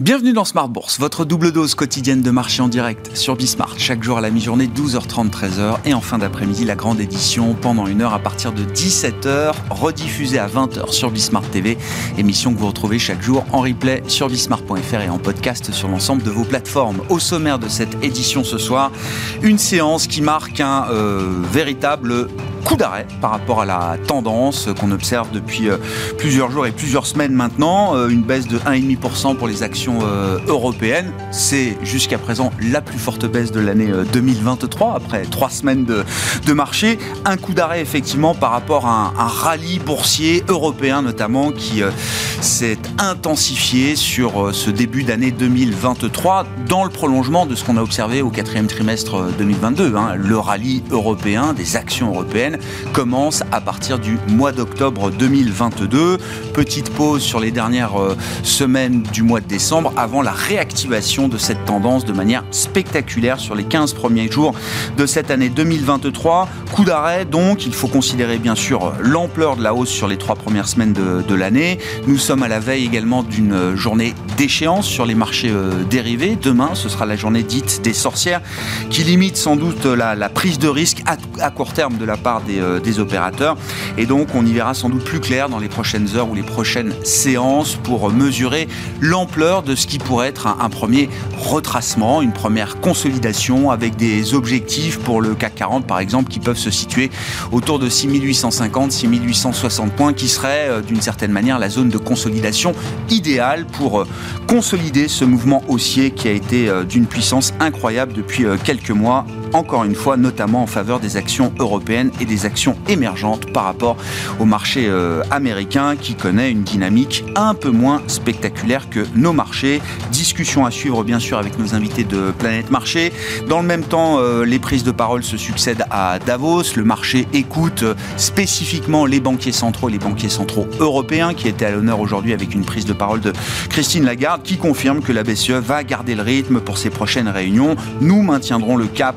Bienvenue dans Smart Bourse, votre double dose quotidienne de marché en direct sur Bismart. Chaque jour à la mi-journée, 12h30, 13h. Et en fin d'après-midi, la grande édition pendant une heure à partir de 17h, rediffusée à 20h sur Bismart TV. Émission que vous retrouvez chaque jour en replay sur Bismart.fr et en podcast sur l'ensemble de vos plateformes. Au sommaire de cette édition ce soir, une séance qui marque un véritable coup d'arrêt par rapport à la tendance qu'on observe depuis plusieurs jours et plusieurs semaines maintenant. Une baisse de 1,5% pour les actions européennes. C'est jusqu'à présent la plus forte baisse de l'année 2023 après 3 semaines de marché. Un coup d'arrêt effectivement par rapport à un rallye boursier européen notamment qui s'est intensifié sur ce début d'année 2023 dans le prolongement de ce qu'on a observé au 4e trimestre 2022. Le rallye européen des actions européennes commence à partir du mois d'octobre 2022. Petite pause sur les dernières semaines du mois de décembre avant la réactivation de cette tendance de manière spectaculaire sur les 15 premiers jours de cette année 2023. Coup d'arrêt donc, il faut considérer bien sûr l'ampleur de la hausse sur les 3 premières semaines de l'année. Nous sommes à la veille également d'une journée d'échéance sur les marchés dérivés. Demain, ce sera la journée dite des sorcières qui limite sans doute la prise de risque à court terme de la part des opérateurs. Et donc, on y verra sans doute plus clair dans les prochaines heures ou les prochaines séances pour mesurer l'ampleur de ce qui pourrait être un premier retracement, une première consolidation avec des objectifs pour le CAC 40, par exemple, qui peuvent se situer autour de 6850, 6860 points, qui serait d'une certaine manière la zone de consolidation idéale pour consolider ce mouvement haussier qui a été d'une puissance incroyable depuis quelques mois, encore une fois, notamment en faveur des actions européennes et des actions émergentes par rapport au marché américain qui connaît une dynamique un peu moins spectaculaire que nos marchés. Discussion à suivre bien sûr avec nos invités de Planète Marché. Dans le même temps, les prises de parole se succèdent à Davos. Le marché écoute spécifiquement les banquiers centraux européens qui étaient à l'honneur aujourd'hui avec une prise de parole de Christine Lagarde qui confirme que la BCE va garder le rythme pour ses prochaines réunions. Nous maintiendrons le cap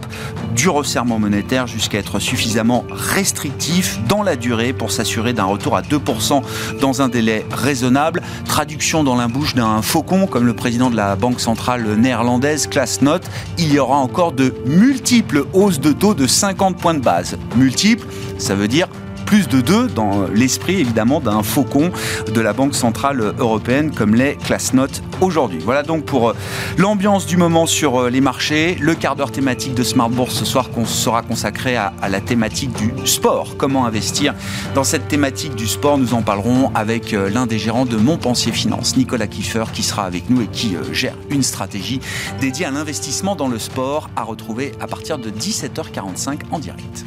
du resserrement monétaire jusqu'à être suffisamment restrictif dans la durée pour s'assurer d'un retour à 2% dans un délai raisonnable. Traduction dans la bouche d'un faucon, comme le président de la banque centrale néerlandaise Klaassen note, il y aura encore de multiples hausses de taux de 50 points de base. Multiples, ça veut dire plus de 2 dans l'esprit évidemment d'un faucon de la Banque Centrale Européenne comme les Classnotes aujourd'hui. Voilà donc pour l'ambiance du moment sur les marchés. Le quart d'heure thématique de Smart Bourse ce soir sera consacré à la thématique du sport. Comment investir dans cette thématique du sport? Nous en parlerons avec l'un des gérants de Montpensier Finance, Nicolas Kieffer, qui sera avec nous et qui gère une stratégie dédiée à l'investissement dans le sport à retrouver à partir de 17h45 en direct.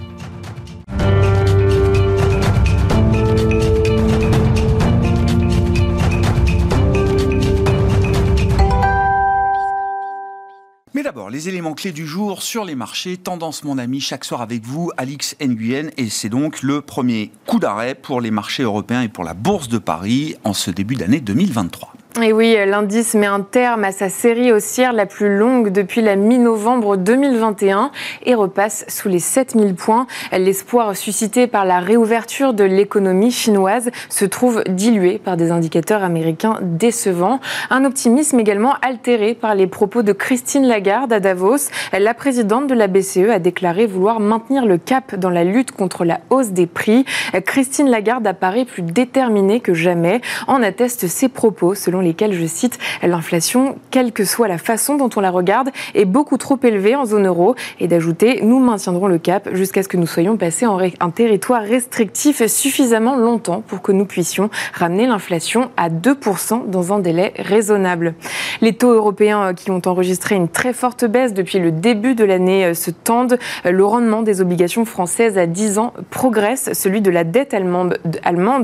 D'abord, les éléments clés du jour sur les marchés. Tendance, mon ami, chaque soir avec vous, Alix Nguyen. Et c'est donc le premier coup d'arrêt pour les marchés européens et pour la Bourse de Paris en ce début d'année 2023. Et oui, l'indice met un terme à sa série haussière la plus longue depuis la mi-novembre 2021 et repasse sous les 7000 points. L'espoir suscité par la réouverture de l'économie chinoise se trouve dilué par des indicateurs américains décevants. Un optimisme également altéré par les propos de Christine Lagarde à Davos. La présidente de la BCE a déclaré vouloir maintenir le cap dans la lutte contre la hausse des prix. Christine Lagarde apparaît plus déterminée que jamais. En attestent ses propos selon lesquels, je cite, l'inflation, quelle que soit la façon dont on la regarde, est beaucoup trop élevée en zone euro. Et d'ajouter, nous maintiendrons le cap jusqu'à ce que nous soyons passés en un territoire restrictif suffisamment longtemps pour que nous puissions ramener l'inflation à 2% dans un délai raisonnable. Les taux européens qui ont enregistré une très forte baisse depuis le début de l'année se tendent. Le rendement des obligations françaises à 10 ans progresse, celui de la dette allemande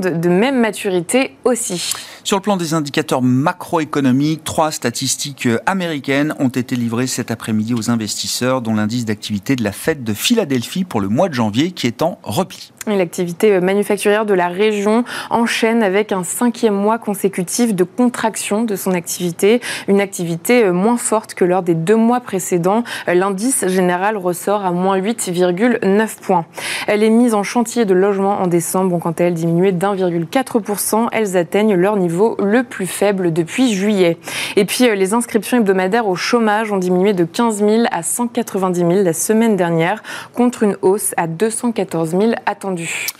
de même maturité aussi. Sur le plan des indicateurs macroéconomiques, 3 statistiques américaines ont été livrées cet après-midi aux investisseurs, dont l'indice d'activité de la Fed de Philadelphie pour le mois de janvier qui est en repli. L'activité manufacturière de la région enchaîne avec un 5e mois consécutif de contraction de son activité, une activité moins forte que lors des 2 mois précédents. L'indice général ressort à moins 8,9 points. Les mises en chantier de logements en décembre ont quant à elles diminué d'1,4%. Elles atteignent leur niveau le plus faible depuis juillet. Et puis les inscriptions hebdomadaires au chômage ont diminué de 15 000 à 190 000 la semaine dernière, contre une hausse à 214 000 attendue.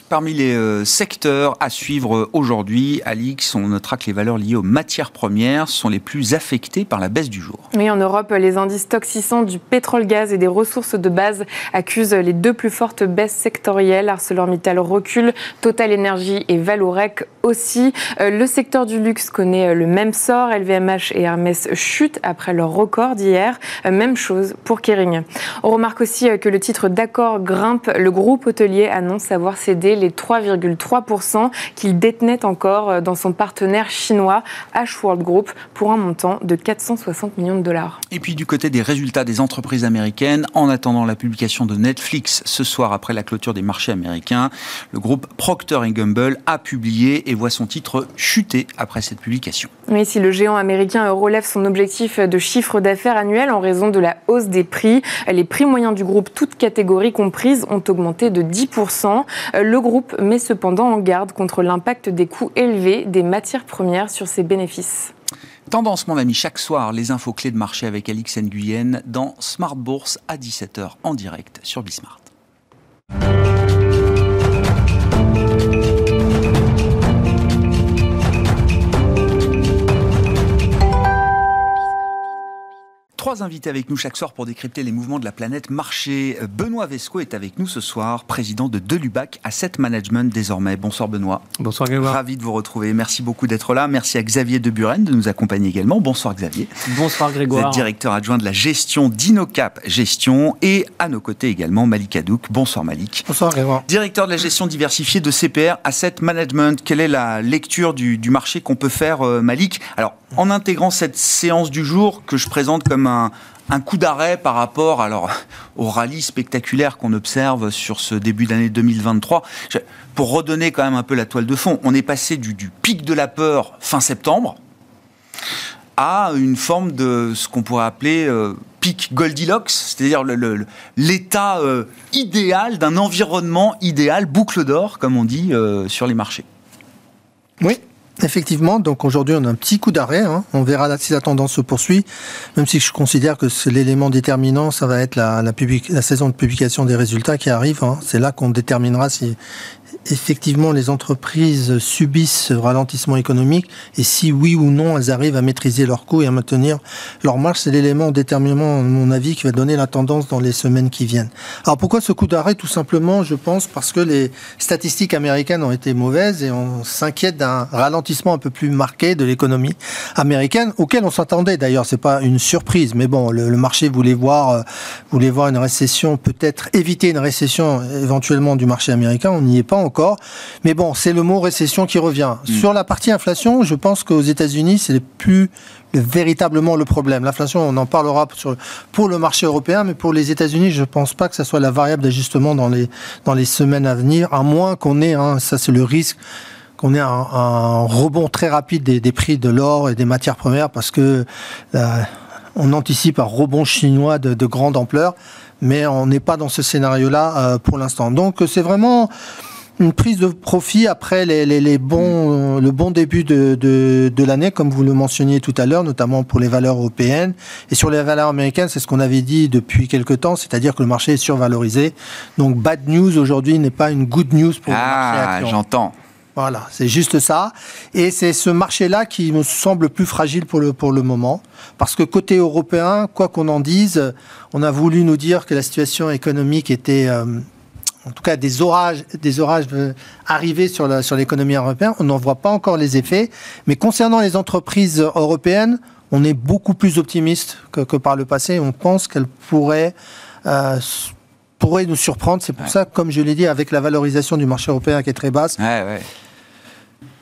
Parmi les secteurs à suivre aujourd'hui, Alix, on notera que les valeurs liées aux matières premières sont les plus affectées par la baisse du jour. Oui, en Europe, les indices toxissants du pétrole-gaz et des ressources de base accusent les 2 plus fortes baisses sectorielles. ArcelorMittal recule, TotalEnergies et Valourec aussi. Le secteur du luxe connaît le même sort. LVMH et Hermès chutent après leur record d'hier. Même chose pour Kering. On remarque aussi que le titre d'Accor grimpe. Le groupe hôtelier annonce avoir cédé les 3,3% qu'il détenait encore dans son partenaire chinois H World Group pour un montant de 460 millions de dollars. Et puis du côté des résultats des entreprises américaines, en attendant la publication de Netflix ce soir après la clôture des marchés américains, le groupe Procter & Gamble a publié et voit son titre chuter après cette publication. Mais si le géant américain relève son objectif de chiffre d'affaires annuel en raison de la hausse des prix, les prix moyens du groupe, toutes catégories comprises, ont augmenté de 10%. Le groupe met cependant en garde contre l'impact des coûts élevés des matières premières sur ses bénéfices. Tendance, mon ami, chaque soir, les infos clés de marché avec Alix Nguyen dans Smart Bourse à 17h en direct sur Bismart. Trois invités avec nous chaque soir pour décrypter les mouvements de la planète marché. Benoît Vesco est avec nous ce soir, président de Delubac Asset Management désormais. Bonsoir Benoît. Bonsoir Grégoire. Ravi de vous retrouver. Merci beaucoup d'être là. Merci à Xavier de Bureaux de nous accompagner également. Bonsoir Xavier. Bonsoir Grégoire. Vous êtes directeur adjoint de la gestion DinoCap Gestion et à nos côtés également Malik Haddouk. Bonsoir Malik. Bonsoir Grégoire. Directeur de la gestion diversifiée de CPR Asset Management. Quelle est la lecture du marché qu'on peut faire Malik? Alors, en intégrant cette séance du jour que je présente comme un coup d'arrêt par rapport au rallye spectaculaire qu'on observe sur ce début d'année 2023, pour redonner quand même un peu la toile de fond, on est passé du pic de la peur fin septembre à une forme de ce qu'on pourrait appeler pic Goldilocks, c'est-à-dire l'état idéal d'un environnement idéal, boucle d'or comme on dit sur les marchés. Oui. Effectivement, donc aujourd'hui on a un petit coup d'arrêt, hein. On verra si la tendance se poursuit, même si je considère que l'élément déterminant, ça va être la saison de publication des résultats qui arrive, hein. C'est là qu'on déterminera si effectivement les entreprises subissent ce ralentissement économique et si oui ou non elles arrivent à maîtriser leurs coûts et à maintenir leur marge. C'est l'élément déterminant, à mon avis, qui va donner la tendance dans les semaines qui viennent. Alors pourquoi ce coup d'arrêt? Tout simplement, je pense, parce que les statistiques américaines ont été mauvaises et on s'inquiète d'un ralentissement un peu plus marqué de l'économie américaine, auquel on s'attendait d'ailleurs, c'est pas une surprise, mais bon, le marché voulait voir une récession, peut-être éviter une récession éventuellement du marché américain. On n'y est pas encore, mais bon, c'est le mot récession qui revient. Sur la partie inflation, je pense qu'aux États-Unis, c'est véritablement le problème. L'inflation, on en parlera pour le marché européen, mais pour les États-Unis, je ne pense pas que ça soit la variable d'ajustement dans les semaines à venir, à moins qu'on ait, ça c'est le risque, qu'on ait un rebond très rapide des prix de l'or et des matières premières, parce que on anticipe un rebond chinois de grande ampleur, mais on n'est pas dans ce scénario-là pour l'instant. Donc c'est vraiment une prise de profit après le bon début de l'année, comme vous le mentionniez tout à l'heure, notamment pour les valeurs européennes. Et sur les valeurs américaines, c'est ce qu'on avait dit depuis quelque temps, c'est-à-dire que le marché est survalorisé. Donc bad news aujourd'hui n'est pas une good news pour le marché action. Ah, j'entends. Voilà, c'est juste ça. Et c'est ce marché-là qui me semble plus fragile pour le moment. Parce que côté européen, quoi qu'on en dise, on a voulu nous dire que la situation économique était... en tout cas, des orages arrivés sur l'économie européenne. On n'en voit pas encore les effets. Mais concernant les entreprises européennes, on est beaucoup plus optimiste que par le passé. On pense qu'elles pourraient nous surprendre. C'est pour ça, comme je l'ai dit, avec la valorisation du marché européen qui est très basse,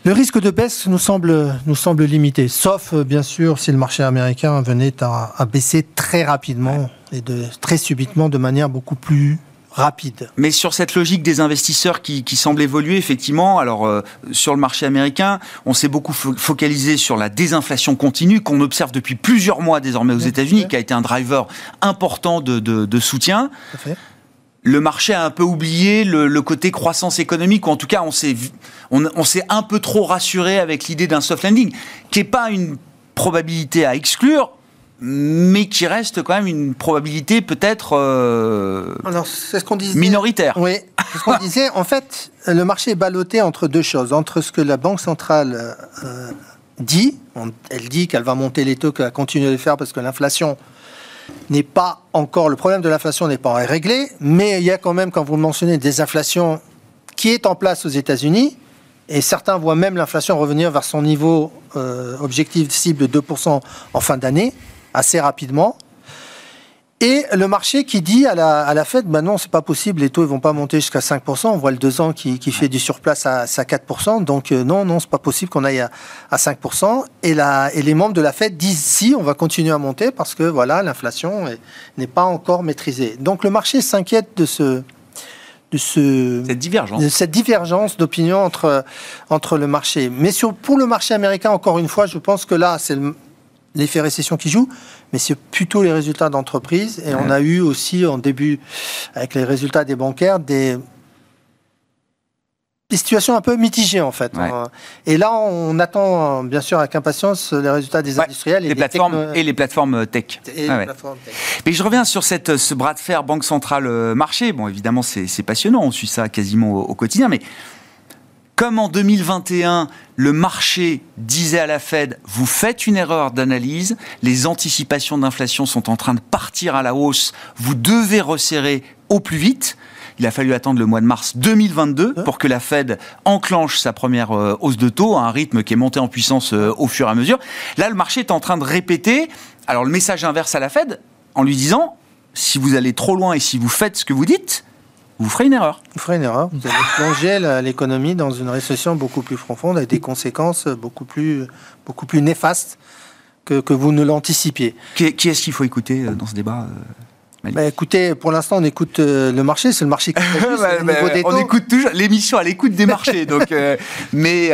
le risque de baisse nous semble limité. Sauf, bien sûr, si le marché américain venait à baisser très rapidement et très subitement, de manière beaucoup plus rapide. Mais sur cette logique des investisseurs qui semble évoluer, effectivement, alors sur le marché américain, on s'est beaucoup focalisé sur la désinflation continue qu'on observe depuis plusieurs mois désormais aux États-Unis, qui a été un driver important de soutien. Tout à fait. Le marché a un peu oublié le côté croissance économique, ou en tout cas, on s'est un peu trop rassuré avec l'idée d'un soft landing, qui n'est pas une probabilité à exclure, mais qui reste quand même une probabilité peut-être alors, c'est ce qu'on disait, minoritaire. Oui, c'est ce qu'on disait. En fait, le marché est ballotté entre deux choses. Entre ce que la Banque centrale dit, elle dit qu'elle va monter les taux, qu'elle va continuer de le faire parce que l'inflation n'est pas encore... Le problème de l'inflation n'est pas réglé, mais il y a quand même, quand vous mentionnez, des inflations qui est en place aux États-Unis, et certains voient même l'inflation revenir vers son niveau objectif cible de 2% en fin d'année, assez rapidement. Et le marché qui dit à la Fed, ben non, c'est pas possible, les taux ne vont pas monter jusqu'à 5%, on voit le 2 ans qui fait du surplace à 4%, donc non, c'est pas possible qu'on aille à 5%. Et les membres de la Fed disent, si, on va continuer à monter, parce que voilà, l'inflation n'est pas encore maîtrisée. Donc le marché s'inquiète de cette divergence d'opinion entre le marché. Mais pour le marché américain, encore une fois, je pense que là, c'est l'effet récession qui joue, mais c'est plutôt les résultats d'entreprise. Et on a eu aussi, en début, avec les résultats des bancaires, des situations un peu mitigées, en fait. Ouais. Et là, on attend, bien sûr, avec impatience, les résultats des industriels et les plateformes tech. Mais je reviens sur ce bras de fer banque centrale-marché. Bon, évidemment, c'est passionnant, on suit ça quasiment au quotidien, mais... Comme en 2021, le marché disait à la Fed « Vous faites une erreur d'analyse, les anticipations d'inflation sont en train de partir à la hausse, vous devez resserrer au plus vite ». Il a fallu attendre le mois de mars 2022 pour que la Fed enclenche sa première hausse de taux à un rythme qui est monté en puissance au fur et à mesure. Là, le marché est en train de répéter alors le message inverse à la Fed en lui disant « Si vous allez trop loin et si vous faites ce que vous dites », vous ferez une erreur. Vous ferez une erreur. Vous allez plonger l'économie dans une récession beaucoup plus profonde avec des conséquences beaucoup plus néfastes que vous ne l'anticipiez. Qui est-ce qu'il faut écouter dans ce débat ? Écoutez, pour l'instant, on écoute le marché. C'est le marché qui fait des taux. On écoute toujours l'émission à l'écoute des marchés. Donc, mais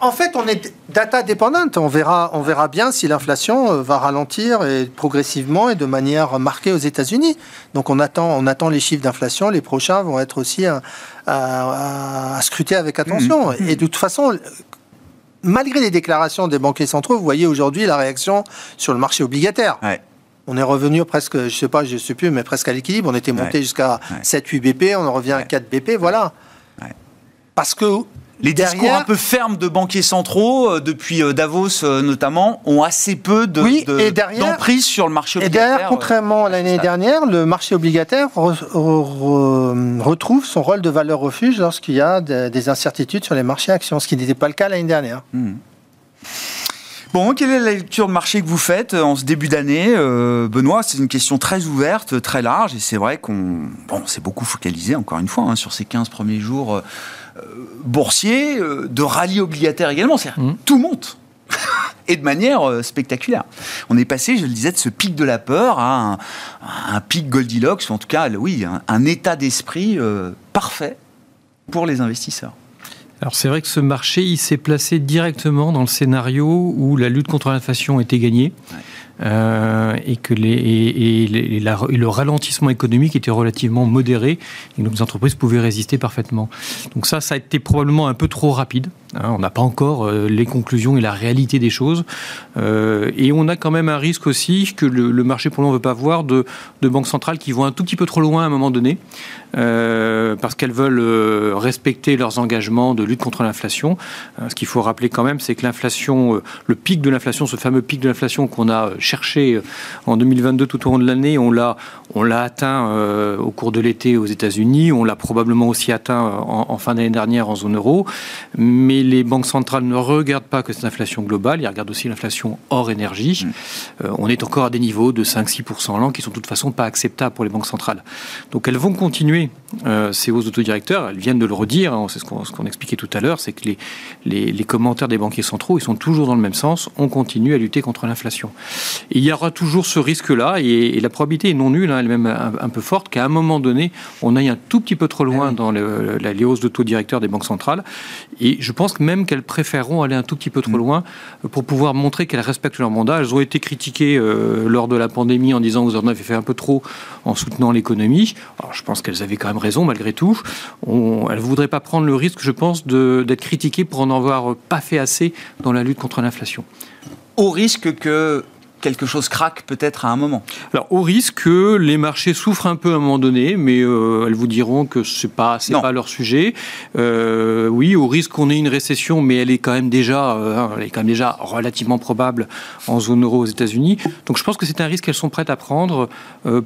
en fait, on est data dépendante. On verra bien si l'inflation va ralentir et progressivement et de manière marquée aux États-Unis. Donc, on attend les chiffres d'inflation. Les prochains vont être aussi à scruter avec attention. Et de toute façon, malgré les déclarations des banquiers centraux, vous voyez aujourd'hui la réaction sur le marché obligataire. Ouais. On est revenu presque, je ne sais plus, mais presque à l'équilibre. On était monté jusqu'à 7-8 BP, on en revient à 4 BP, voilà. Ouais. Parce que les discours un peu fermes de banquiers centraux, depuis Davos notamment, ont assez peu d'emprise sur le marché obligataire. Et derrière, contrairement à l'année dernière, le marché obligataire retrouve son rôle de valeur refuge lorsqu'il y a des incertitudes sur les marchés actions, ce qui n'était pas le cas l'année dernière. Bon, quelle est la lecture de marché que vous faites en ce début d'année, Benoît? C'est une question très ouverte, très large, et c'est vrai qu'on s'est beaucoup focalisé, encore une fois, sur ces 15 premiers jours boursiers, de rallye obligataire également, c'est-à-dire tout monte, et de manière spectaculaire. On est passé, je le disais, de ce pic de la peur à un pic Goldilocks, ou en tout cas, un état d'esprit parfait pour les investisseurs. Alors c'est vrai que ce marché, il s'est placé directement dans le scénario où la lutte contre l'inflation était gagnée et le ralentissement économique était relativement modéré et donc les entreprises pouvaient résister parfaitement. Donc ça a été probablement un peu trop rapide. On n'a pas encore les conclusions et la réalité des choses. Et on a quand même un risque aussi que le marché, pour nous, on ne veut pas voir de banques centrales qui vont un tout petit peu trop loin à un moment donné parce qu'elles veulent respecter leurs engagements de lutte contre l'inflation. Ce qu'il faut rappeler quand même, c'est que l'inflation, le pic de l'inflation, ce fameux pic de l'inflation qu'on a cherché en 2022 tout au long de l'année, on l'a atteint au cours de l'été aux États-Unis. On l'a probablement aussi atteint en fin d'année dernière en zone euro. Mais les banques centrales ne regardent pas que cette inflation globale, ils regardent aussi l'inflation hors énergie. On est encore à des niveaux de 5-6% l'an qui sont de toute façon pas acceptables pour les banques centrales. Donc elles vont continuer ces hausses de taux directeurs, elles viennent de le redire, c'est ce qu'on expliquait tout à l'heure, c'est que les commentaires des banquiers centraux, ils sont toujours dans le même sens, on continue à lutter contre l'inflation. il y aura toujours ce risque-là, et la probabilité est non nulle, hein, elle est même un peu forte, qu'à un moment donné, on aille un tout petit peu trop loin dans les hausses de taux directeurs des banques centrales. Et je pense même qu'elles préféreront aller un tout petit peu trop loin pour pouvoir montrer qu'elles respectent leur mandat. Elles ont été critiquées lors de la pandémie en disant que vous en avez fait un peu trop en soutenant l'économie. Alors, je pense qu'elles avaient quand même raison, malgré tout. Elles ne voudraient pas prendre le risque, je pense, d'être critiquées pour en avoir pas fait assez dans la lutte contre l'inflation. Au risque que quelque chose craque peut-être à un moment. Alors, au risque que les marchés souffrent un peu à un moment donné, mais elles vous diront que c'est pas leur sujet. Oui, au risque qu'on ait une récession, mais elle est quand même déjà relativement probable en zone euro aux États-Unis. Donc, je pense que c'est un risque qu'elles sont prêtes à prendre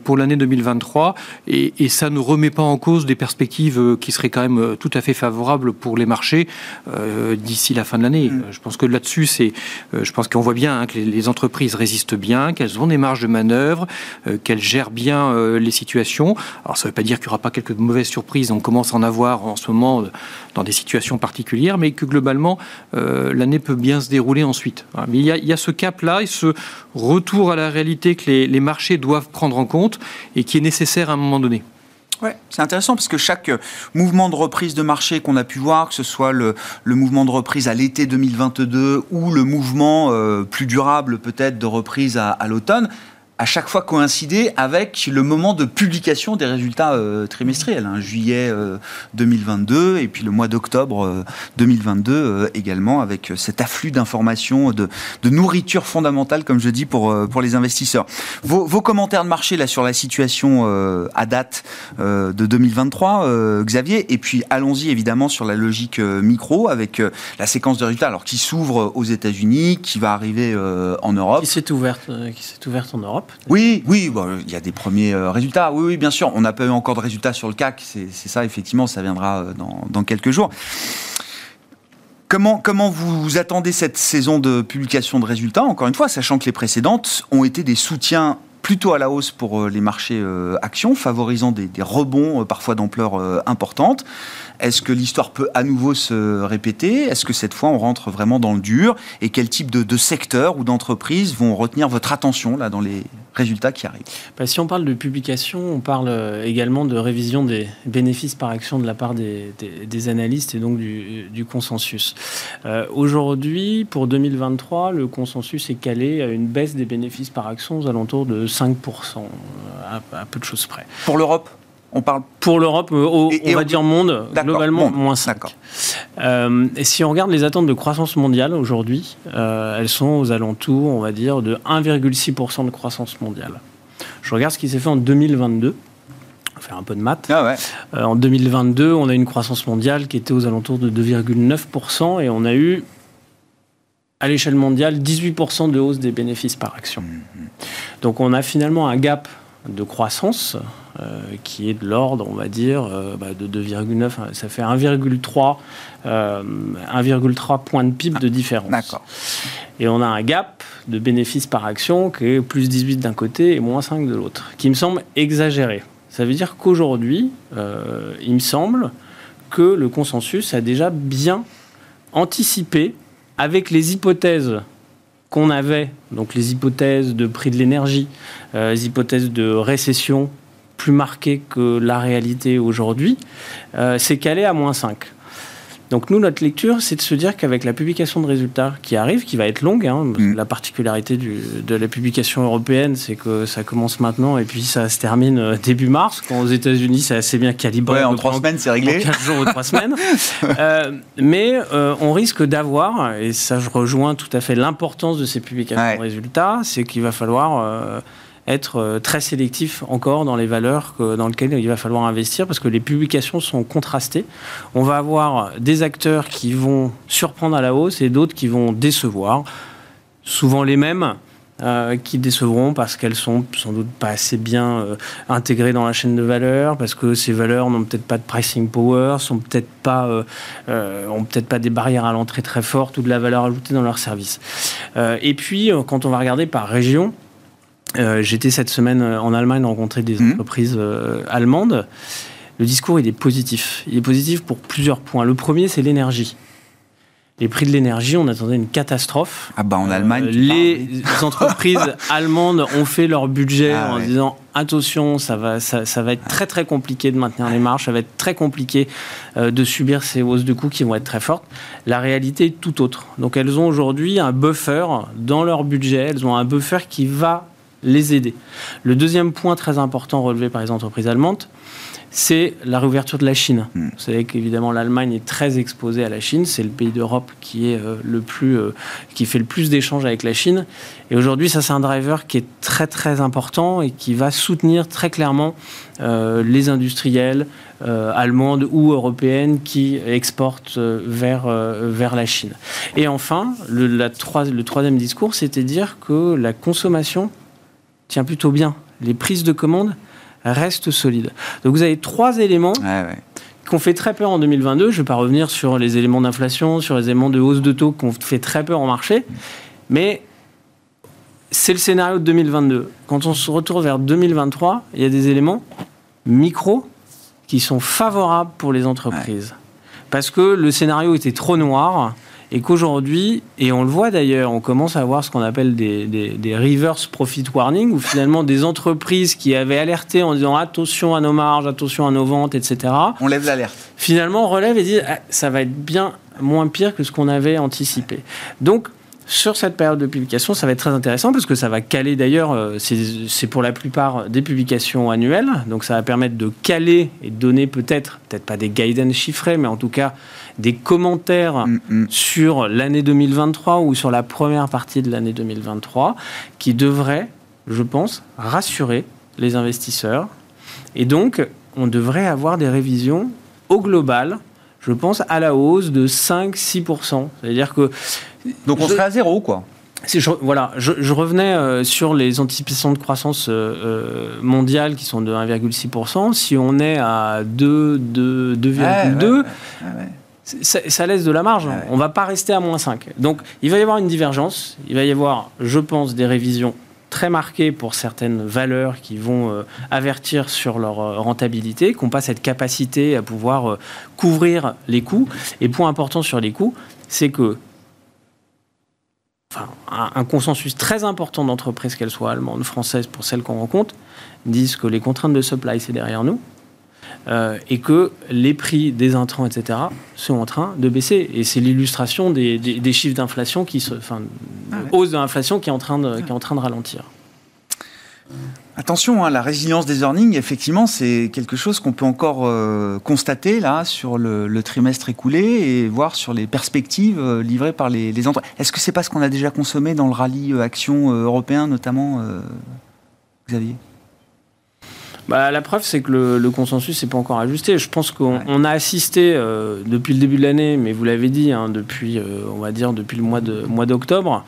pour l'année 2023, et ça ne remet pas en cause des perspectives qui seraient quand même tout à fait favorables pour les marchés d'ici la fin de l'année. Je pense que là-dessus, je pense qu'on voit bien hein, que les entreprises résistent bien, qu'elles ont des marges de manœuvre, qu'elles gèrent bien les situations. Alors ça ne veut pas dire qu'il n'y aura pas quelques mauvaises surprises, on commence à en avoir en ce moment dans des situations particulières, mais que globalement l'année peut bien se dérouler ensuite. Mais il y a ce cap-là et ce retour à la réalité que les marchés doivent prendre en compte et qui est nécessaire à un moment donné. Ouais, c'est intéressant parce que chaque mouvement de reprise de marché qu'on a pu voir, que ce soit le mouvement de reprise à l'été 2022 ou le mouvement plus durable peut-être de reprise à l'automne, à chaque fois coïncider avec le moment de publication des résultats trimestriels. Hein, juillet 2022 et puis le mois d'octobre 2022 également, avec cet afflux d'informations, de nourriture fondamentale, comme je dis, pour les investisseurs. Vos commentaires de marché là, sur la situation à date de 2023, Xavier, et puis allons-y évidemment sur la logique micro, avec la séquence de résultats alors, qui s'ouvre aux États-Unis, qui va arriver en Europe. Qui s'est ouverte en Europe. Oui, bon, il y a des premiers résultats. Oui, bien sûr. On n'a pas eu encore de résultats sur le CAC. C'est ça, effectivement, ça viendra dans quelques jours. Comment vous attendez cette saison de publication de résultats, encore une fois, sachant que les précédentes ont été des soutiens plutôt à la hausse pour les marchés actions, favorisant des rebonds parfois d'ampleur importante. Est-ce que l'histoire peut à nouveau se répéter ? Est-ce que cette fois, on rentre vraiment dans le dur ? Et quel type de secteurs ou d'entreprises vont retenir votre attention là, dans les résultats qui arrivent ? Si on parle de publication, on parle également de révision des bénéfices par action de la part des analystes et donc du consensus. Aujourd'hui, pour 2023, le consensus est calé à une baisse des bénéfices par action aux alentours de 5%, à peu de choses près. Pour l'Europe ? On parle pour l'Europe, on va dire monde, globalement, moins 5. Et si on regarde les attentes de croissance mondiale aujourd'hui, elles sont aux alentours, on va dire, de 1,6% de croissance mondiale. Je regarde ce qui s'est fait en 2022. On va faire un peu de maths. Ah ouais. En 2022, on a une croissance mondiale qui était aux alentours de 2,9% et on a eu, à l'échelle mondiale, 18% de hausse des bénéfices par action. Donc on a finalement un gap de croissance qui est de l'ordre, on va dire, de 2,9. Ça fait 1,3 points de PIB de différence. D'accord. Et on a un gap de bénéfices par action qui est plus 18 d'un côté et moins 5 de l'autre, qui me semble exagéré. Ça veut dire qu'aujourd'hui, il me semble que le consensus a déjà bien anticipé, avec les hypothèses qu'on avait, donc les hypothèses de prix de l'énergie, les hypothèses de récession plus marquées que la réalité aujourd'hui, c'est calé à moins 5. Donc nous, notre lecture, c'est de se dire qu'avec la publication de résultats qui arrive, qui va être longue, hein, parce que la particularité de la publication européenne, c'est que ça commence maintenant et puis ça se termine début mars, quand aux États-Unis, c'est assez bien calibré. Ouais, en 3 semaines, c'est réglé. En 4 jours ou 3 semaines. Mais on risque d'avoir, et ça je rejoins tout à fait l'importance de ces publications de résultats, c'est qu'il va falloir être très sélectif encore dans les valeurs dans lesquelles il va falloir investir, parce que les publications sont contrastées. On va avoir des acteurs qui vont surprendre à la hausse et d'autres qui vont décevoir. Souvent les mêmes qui décevront parce qu'elles sont sans doute pas assez bien intégrées dans la chaîne de valeur, parce que ces valeurs n'ont peut-être pas de pricing power, sont peut-être pas, ont peut-être pas des barrières à l'entrée très fortes ou de la valeur ajoutée dans leurs services. Et puis, quand on va regarder par région, j'étais cette semaine en Allemagne rencontrer des entreprises allemandes. Le discours, il est positif. Il est positif pour plusieurs points. Le premier, c'est l'énergie. Les prix de l'énergie, on attendait une catastrophe. Ah bah en Allemagne. Les entreprises allemandes ont fait leur budget en disant attention, ça va être très très compliqué de maintenir les marges, ça va être très compliqué de subir ces hausses de coûts qui vont être très fortes. La réalité est tout autre. Donc elles ont aujourd'hui un buffer dans leur budget, elles ont un buffer qui va les aider. Le deuxième point très important relevé par les entreprises allemandes, c'est la réouverture de la Chine. Vous savez qu'évidemment l'Allemagne est très exposée à la Chine, c'est le pays d'Europe qui est le plus qui fait le plus d'échanges avec la Chine, et aujourd'hui ça c'est un driver qui est très très important et qui va soutenir très clairement les industriels allemandes ou européennes qui exportent vers la Chine. Et enfin, le troisième discours, c'était de dire que la consommation tient plutôt bien, les prises de commandes reste solide. Donc vous avez trois éléments qu'on fait très peur en 2022. Je ne vais pas revenir sur les éléments d'inflation, sur les éléments de hausse de taux qu'on fait très peur en marché, mais c'est le scénario de 2022. Quand on se retourne vers 2023, il y a des éléments micro qui sont favorables pour les entreprises. Ouais. Parce que le scénario était trop noir et qu'aujourd'hui, et on le voit d'ailleurs, on commence à voir ce qu'on appelle des reverse profit warning, où finalement des entreprises qui avaient alerté en disant attention à nos marges, attention à nos ventes, etc. On lève l'alerte. Finalement, on relève et dit ça va être bien moins pire que ce qu'on avait anticipé. Donc, sur cette période de publication, ça va être très intéressant parce que ça va caler d'ailleurs, c'est pour la plupart des publications annuelles, donc ça va permettre de caler et de donner peut-être pas des guidance chiffrés, mais en tout cas des commentaires sur l'année 2023 ou sur la première partie de l'année 2023 qui devraient, je pense, rassurer les investisseurs. Et donc, on devrait avoir des révisions au global, je pense, à la hausse de 5-6%. C'est-à-dire que... Donc on serait à zéro, quoi. Je revenais sur les anticipations de croissance mondiale qui sont de 1,6%. Si on est à 2,2, ça laisse de la marge. Ah ouais. On ne va pas rester à moins 5. Donc il va y avoir une divergence. Il va y avoir, je pense, des révisions très marquées pour certaines valeurs qui vont avertir sur leur rentabilité, qui n'ont pas cette capacité à pouvoir couvrir les coûts. Et point important sur les coûts, c'est que un consensus très important d'entreprises, qu'elles soient allemandes, françaises, pour celles qu'on rencontre, disent que les contraintes de supply, c'est derrière nous, et que les prix des intrants, etc., sont en train de baisser. Et c'est l'illustration des chiffres d'inflation, hausse de l'inflation qui est en train de ralentir. Attention, la résilience des earnings, effectivement, c'est quelque chose qu'on peut encore constater là sur le trimestre écoulé et voir sur les perspectives livrées par les entreprises. Est-ce que c'est pas ce qu'on a déjà consommé dans le rallye action européen, notamment, Xavier ? La preuve, c'est que le consensus n'est pas encore ajusté. Je pense qu'on a assisté depuis le début de l'année, mais vous l'avez dit, depuis le mois d'octobre,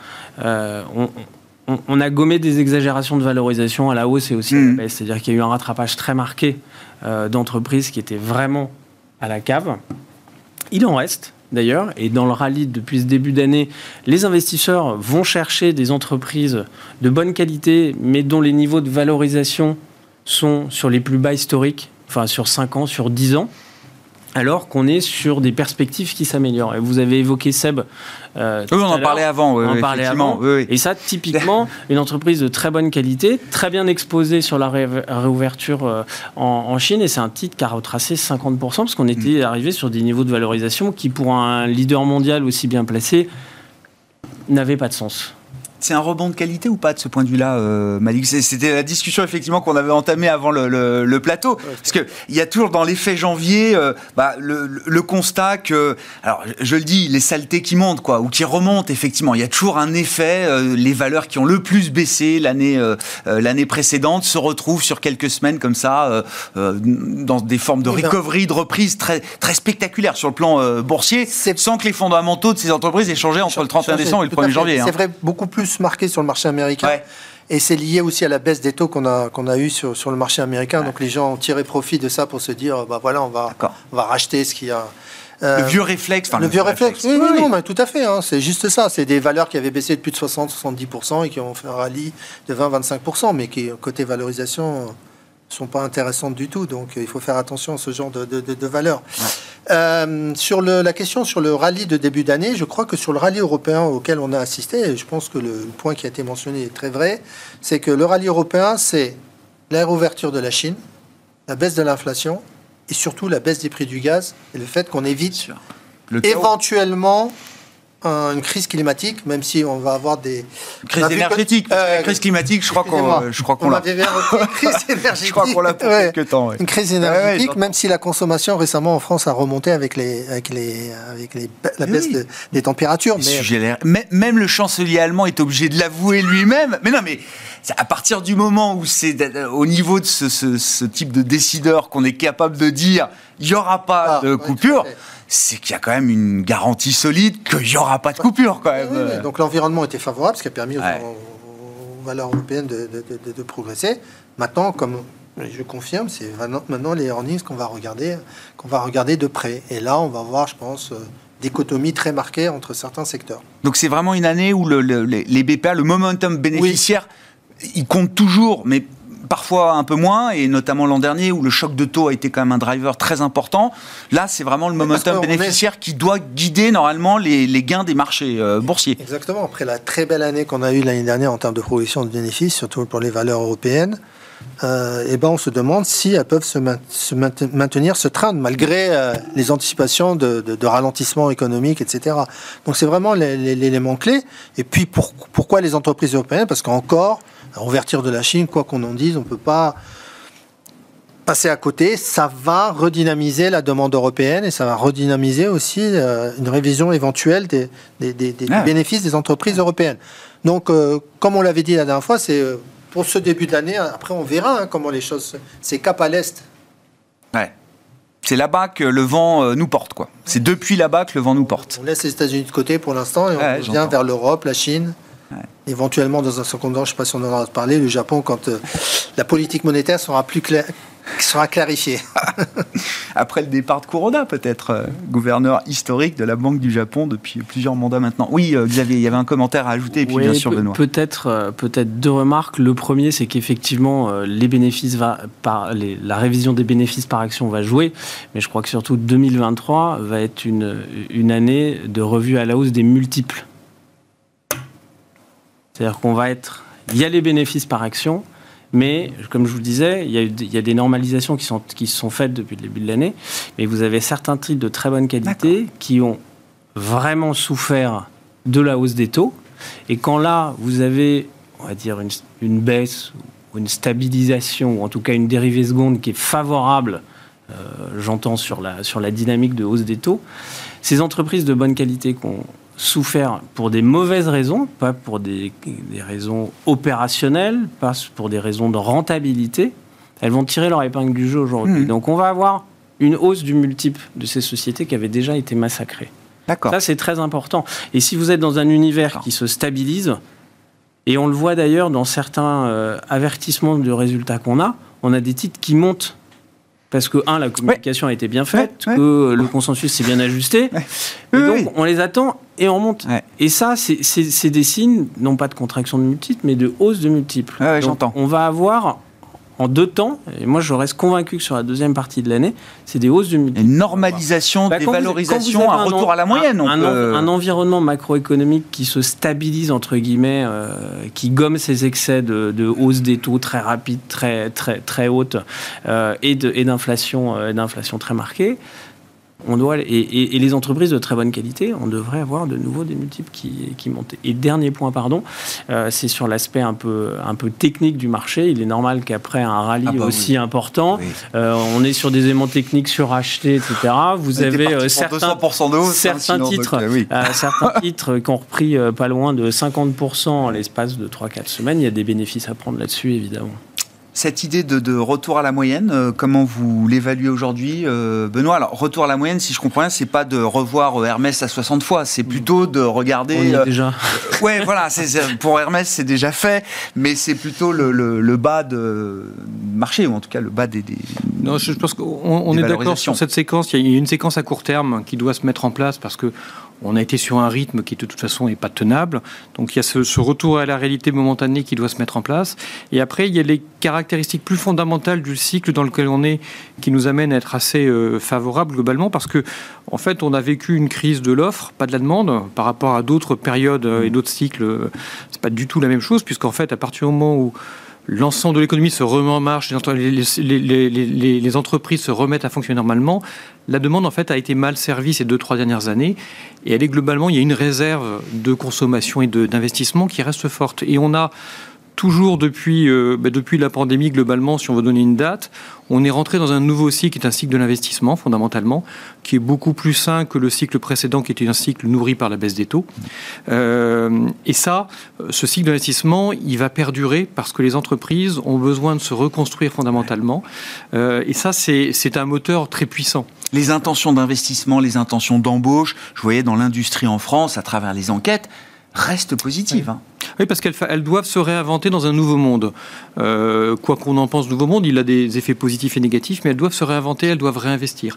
on a gommé des exagérations de valorisation à la hausse et aussi à la baisse. C'est-à-dire qu'il y a eu un rattrapage très marqué d'entreprises qui étaient vraiment à la cave. Il en reste, d'ailleurs, et dans le rallye depuis ce début d'année, les investisseurs vont chercher des entreprises de bonne qualité, mais dont les niveaux de valorisation sont sur les plus bas historiques, sur 5 ans, sur 10 ans. Alors qu'on est sur des perspectives qui s'améliorent. Et vous avez évoqué, Seb. On en parlait avant. Oui. Et ça, typiquement, une entreprise de très bonne qualité, très bien exposée sur la réouverture en Chine. Et c'est un titre qui a retracé 50%, parce qu'on était arrivé sur des niveaux de valorisation qui, pour un leader mondial aussi bien placé, n'avaient pas de sens. C'est un rebond de qualité ou pas de ce point de vue-là, Malik ? C'était la discussion effectivement qu'on avait entamée avant le plateau, parce que il y a toujours dans l'effet janvier le constat que, alors je le dis, les saletés qui montent ou qui remontent effectivement. Il y a toujours un effet, les valeurs qui ont le plus baissé l'année précédente se retrouvent sur quelques semaines comme ça dans des formes de recovery, de reprise très très spectaculaires sur le plan boursier, sans que les fondamentaux de ces entreprises aient changé entre le 31 décembre et le 1er janvier. C'est vrai, beaucoup plus marqué sur le marché américain et c'est lié aussi à la baisse des taux qu'on a eu sur le marché américain, donc les gens ont tiré profit de ça pour se dire on va racheter ce qu'il y a. Le vieux réflexe. Oui. Non, mais tout à fait. C'est juste ça. C'est des valeurs qui avaient baissé de plus de 60-70% et qui ont fait un rallye de 20-25%, mais qui côté valorisation sont pas intéressantes du tout. Donc, il faut faire attention à ce genre de valeurs. Ouais. Sur la question sur le rallye de début d'année, je crois que sur le rallye européen auquel on a assisté, et je pense que le point qui a été mentionné est très vrai, c'est que le rallye européen, c'est la réouverture de la Chine, la baisse de l'inflation et surtout la baisse des prix du gaz et le fait qu'on évite éventuellement une crise climatique, même si on va avoir des... Crise énergétique, crise climatique, je crois qu'on l'a. Crise énergétique. Je crois qu'on l'a pour quelques temps. Ouais. Une crise énergétique, même si la consommation récemment en France a remonté avec la baisse des températures. Même le chancelier allemand est obligé de l'avouer lui-même. Mais non, mais à partir du moment où c'est au niveau de ce type de décideur qu'on est capable de dire il n'y aura pas de coupure... c'est qu'il y a quand même une garantie solide qu'il n'y aura pas de coupure, quand même. Oui. Donc l'environnement était favorable, ce qui a permis aux valeurs européennes de progresser. Maintenant, comme je confirme, c'est maintenant les earnings qu'on va regarder de près. Et là, on va voir, je pense, dichotomie très marquée entre certains secteurs. Donc c'est vraiment une année où les BPA, le momentum bénéficiaire, il compte toujours, mais parfois un peu moins, et notamment l'an dernier où le choc de taux a été quand même un driver très important. Là, c'est vraiment le momentum bénéficiaire qui doit guider normalement les gains des marchés boursiers. Exactement. Après la très belle année qu'on a eue l'année dernière en termes de progression de bénéfices, surtout pour les valeurs européennes, on se demande si elles peuvent se maintenir ce train malgré les anticipations de ralentissement économique, etc. Donc c'est vraiment l'élément clé. Et puis pourquoi les entreprises européennes? Parce qu'encore, la réouverture de la Chine, quoi qu'on en dise, on ne peut pas passer à côté. Ça va redynamiser la demande européenne et ça va redynamiser aussi une révision éventuelle des bénéfices des entreprises européennes. Donc, comme on l'avait dit la dernière fois, c'est... pour ce début de l'année, après on verra comment les choses... C'est cap à l'est. Ouais. C'est là-bas que le vent nous porte, quoi. C'est depuis là-bas que le vent nous porte. On laisse les États-Unis de côté pour l'instant et on revient vers l'Europe, la Chine... Ouais. Éventuellement, dans un second temps, je ne sais pas si on en a parlé, le Japon, quand la politique monétaire sera plus claire, sera clarifiée. Après le départ de Kuroda, peut-être, gouverneur historique de la Banque du Japon depuis plusieurs mandats maintenant. Oui, Xavier, il y avait un commentaire à ajouter, et puis bien sûr, Benoît. Peut-être deux remarques. Le premier, c'est qu'effectivement, la révision des bénéfices par action va jouer, mais je crois que surtout 2023 va être une année de revue à la hausse des multiples. C'est-à-dire qu'on va être... Il y a les bénéfices par action, mais, comme je vous le disais, il y a des normalisations qui sont faites depuis le début de l'année, mais vous avez certains titres de très bonne qualité qui ont vraiment souffert de la hausse des taux. Et quand là, vous avez, on va dire, une baisse ou une stabilisation, ou en tout cas une dérivée seconde qui est favorable, j'entends, sur la dynamique de hausse des taux, ces entreprises de bonne qualité qu'on souffert pour des mauvaises raisons, pas pour des raisons opérationnelles, pas pour des raisons de rentabilité, elles vont tirer leur épingle du jeu aujourd'hui. Donc on va avoir une hausse du multiple de ces sociétés qui avaient déjà été massacrées. D'accord. Ça, c'est très important. Et si vous êtes dans un univers qui se stabilise, et on le voit d'ailleurs dans certains avertissements de résultats qu'on a, des titres qui montent. Parce que, la communication a été bien faite, que le consensus s'est bien ajusté. Et donc, on les attend et on remonte. Ouais. Et ça, c'est des signes, non pas de contraction de multiples, mais de hausse de multiples. Ouais, donc, j'entends. On va avoir, en deux temps, et moi je reste convaincu que sur la deuxième partie de l'année, c'est des hausses de multiples. Une normalisation, des valorisations, un retour à la moyenne. Un environnement macroéconomique qui se stabilise, entre guillemets, qui gomme ses excès de hausse des taux très rapide, très, très, très haute, et d'inflation très marquée. On doit, et les entreprises de très bonne qualité, on devrait avoir de nouveau des multiples qui montent. Et dernier point, c'est sur l'aspect un peu technique du marché. Il est normal qu'après un rallye important, on est sur des éléments techniques surachetés, etc. Vous avez certains titres qui ont repris pas loin de 50% en l'espace de 3-4 semaines. Il y a des bénéfices à prendre là-dessus, évidemment. Cette idée de retour à la moyenne, comment vous l'évaluez aujourd'hui, Benoît? Alors, retour à la moyenne, si je comprends bien, c'est pas de revoir Hermès à 60 fois, c'est plutôt de regarder... On y est déjà. Pour Hermès, c'est déjà fait, mais c'est plutôt le bas de marché, ou en tout cas le bas des non, je pense qu'on est d'accord sur cette séquence. Il y a une séquence à court terme qui doit se mettre en place, parce que On a été sur un rythme qui, de toute façon, n'est pas tenable. Donc, il y a ce retour à la réalité momentanée qui doit se mettre en place. Et après, il y a les caractéristiques plus fondamentales du cycle dans lequel on est, qui nous amènent à être assez favorables globalement, parce que, en fait, on a vécu une crise de l'offre, pas de la demande, par rapport à d'autres périodes et d'autres cycles. C'est pas du tout la même chose, puisqu'en fait, à partir du moment où l'ensemble de l'économie se remet en marche, les entreprises se remettent à fonctionner normalement, la demande en fait a été mal servie ces 2-3 dernières années, et elle est globalement, il y a une réserve de consommation et d'investissement qui reste forte. Et on a toujours depuis la pandémie, globalement, si on veut donner une date, on est rentré dans un nouveau cycle qui est un cycle de l'investissement, fondamentalement, qui est beaucoup plus sain que le cycle précédent, qui était un cycle nourri par la baisse des taux. Et ça, ce cycle d'investissement, il va perdurer parce que les entreprises ont besoin de se reconstruire fondamentalement. Et ça, c'est un moteur très puissant. Les intentions d'investissement, les intentions d'embauche, je voyais dans l'industrie en France, à travers les enquêtes, restent positives. Oui. Oui, parce qu'elles doivent se réinventer dans un nouveau monde. Quoi qu'on en pense, nouveau monde, il a des effets positifs et négatifs, mais elles doivent se réinventer, elles doivent réinvestir.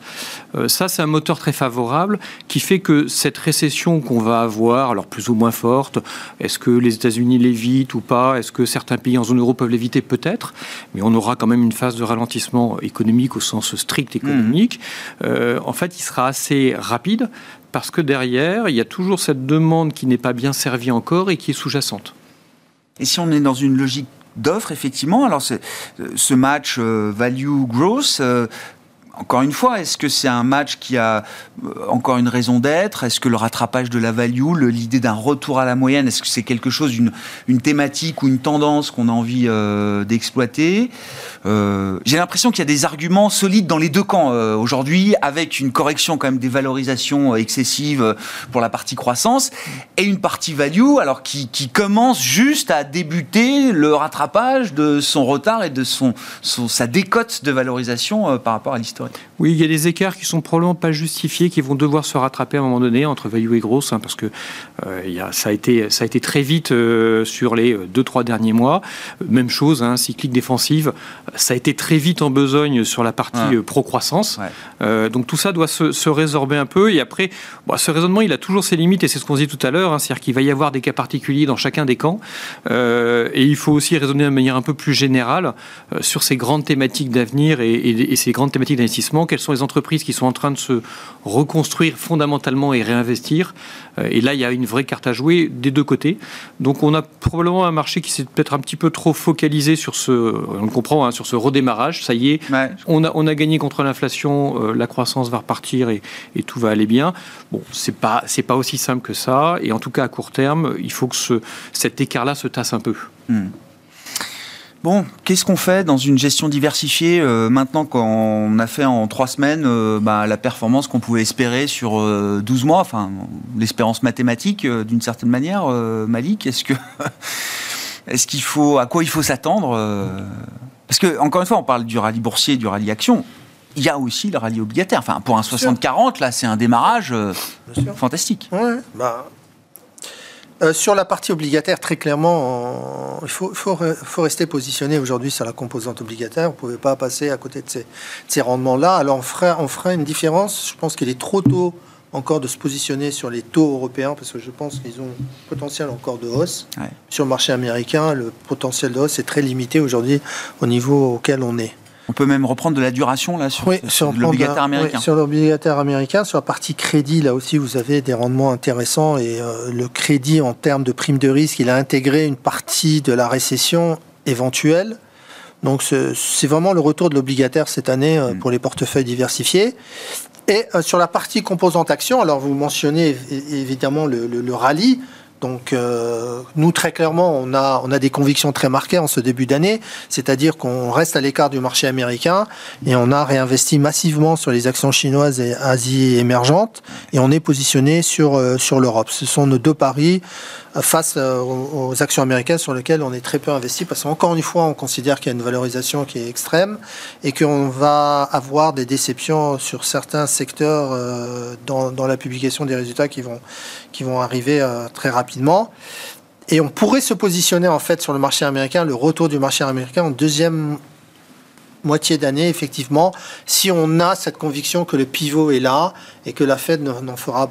Ça, c'est un moteur très favorable qui fait que cette récession qu'on va avoir, alors plus ou moins forte, est-ce que les États-Unis l'évitent ou pas? Est-ce que certains pays en zone euro peuvent l'éviter? Peut-être, mais on aura quand même une phase de ralentissement économique au sens strict économique. En fait, il sera assez rapide. Parce que derrière, il y a toujours cette demande qui n'est pas bien servie encore et qui est sous-jacente. Et si on est dans une logique d'offre, effectivement, alors ce match value-growth, encore une fois, est-ce que c'est un match qui a encore une raison d'être? Est-ce que le rattrapage de la value, l'idée d'un retour à la moyenne, est-ce que c'est quelque chose, une thématique ou une tendance qu'on a envie d'exploiter? J'ai l'impression qu'il y a des arguments solides dans les deux camps aujourd'hui, avec une correction quand même des valorisations excessives pour la partie croissance et une partie value, alors qui commence juste à débuter le rattrapage de son retard et de sa décote de valorisation par rapport à l'historique. Oui, il y a des écarts qui sont probablement pas justifiés, qui vont devoir se rattraper à un moment donné entre value et grosse, hein, parce que ça a été très vite sur les 2-3 derniers mois. Même chose, hein, cyclique défensive. Ça a été très vite en besogne sur la partie pro-croissance. Ouais. Donc tout ça doit se résorber un peu. Et après, ce raisonnement, il a toujours ses limites. Et c'est ce qu'on disait tout à l'heure. Hein, c'est-à-dire qu'il va y avoir des cas particuliers dans chacun des camps. Et il faut aussi raisonner de manière un peu plus générale sur ces grandes thématiques d'avenir et ces grandes thématiques d'investissement. Quelles sont les entreprises qui sont en train de se reconstruire fondamentalement et réinvestir? Et là, il y a une vraie carte à jouer des deux côtés. Donc on a probablement un marché qui s'est peut-être un petit peu trop focalisé sur on le comprend, hein, sur ce redémarrage, ça y est, ouais. On a gagné contre l'inflation, la croissance va repartir et tout va aller bien. Bon, c'est pas aussi simple que ça, et en tout cas à court terme, il faut que cet écart-là se tasse un peu. Bon, qu'est-ce qu'on fait dans une gestion diversifiée maintenant qu'on a fait en 3 semaines la performance qu'on pouvait espérer sur 12 mois, enfin l'espérance mathématique d'une certaine manière, Malik, est-ce qu'il faut, à quoi il faut s'attendre Parce que, encore une fois, on parle du rallye boursier, du rallye action. Il y a aussi le rallye obligataire. Enfin, pour un 60-40, là, c'est un démarrage fantastique. Ouais. Sur la partie obligataire, très clairement, il faut rester positionné aujourd'hui sur la composante obligataire. Vous ne pouvez pas passer à côté de ces rendements-là. Alors, on fera une différence. Je pense qu'il est trop tôt encore de se positionner sur les taux européens, parce que je pense qu'ils ont un potentiel encore de hausse. Ouais. Sur le marché américain, le potentiel de hausse est très limité aujourd'hui au niveau auquel on est. On peut même reprendre de la duration là, sur l'obligataire américain. Oui, sur l'obligataire américain, sur la partie crédit, là aussi, vous avez des rendements intéressants. Et le crédit, en termes de prime de risque, il a intégré une partie de la récession éventuelle. Donc, c'est vraiment le retour de l'obligataire cette année pour les portefeuilles diversifiés. Et sur la partie composante action, alors vous mentionnez évidemment le rallye. Donc nous, très clairement, on a des convictions très marquées en ce début d'année, c'est-à-dire qu'on reste à l'écart du marché américain et on a réinvesti massivement sur les actions chinoises et Asie émergentes, et on est positionné sur l'Europe. Ce sont nos deux paris face aux actions américaines sur lesquelles on est très peu investi, parce qu'encore une fois, on considère qu'il y a une valorisation qui est extrême et qu'on va avoir des déceptions sur certains secteurs dans la publication des résultats qui vont arriver très rapidement. Et on pourrait se positionner en fait sur le marché américain, le retour du marché américain en deuxième moitié d'année, effectivement, si on a cette conviction que le pivot est là et que la Fed n'en fera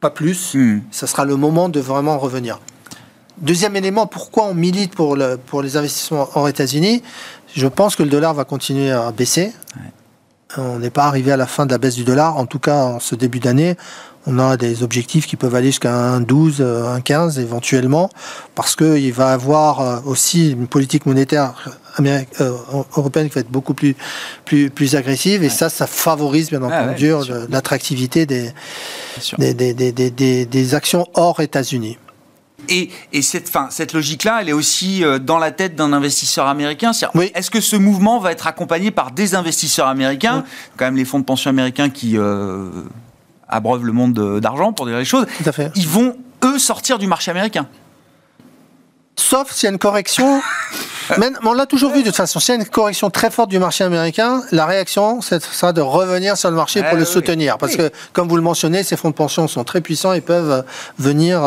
pas plus. Ça sera le moment de vraiment revenir. Deuxième élément, pourquoi on milite pour les investissements hors États-Unis? Je pense que le dollar va continuer à baisser. Ouais. On n'est pas arrivé à la fin de la baisse du dollar. En tout cas, en ce début d'année, on a des objectifs qui peuvent aller jusqu'à 1,12, 1,15 éventuellement, parce qu'il va y avoir aussi une politique monétaire européenne qui va être beaucoup plus agressive, et ouais. ça favorise bien entendu l'attractivité des actions hors États-Unis. Et cette logique-là, elle est aussi dans la tête d'un investisseur américain. Oui. Est-ce que ce mouvement va être accompagné par des investisseurs américains? Oui. Quand même, les fonds de pension américains qui abreuvent le monde d'argent, pour dire les choses. Tout à fait. Ils vont, eux, sortir du marché américain. Sauf s'il y a une correction... Mais on l'a toujours vu de toute façon. S'il y a une correction très forte du marché américain, la réaction, ce sera de revenir sur le marché pour le soutenir. Parce que, comme vous le mentionnez, ces fonds de pension sont très puissants et peuvent venir...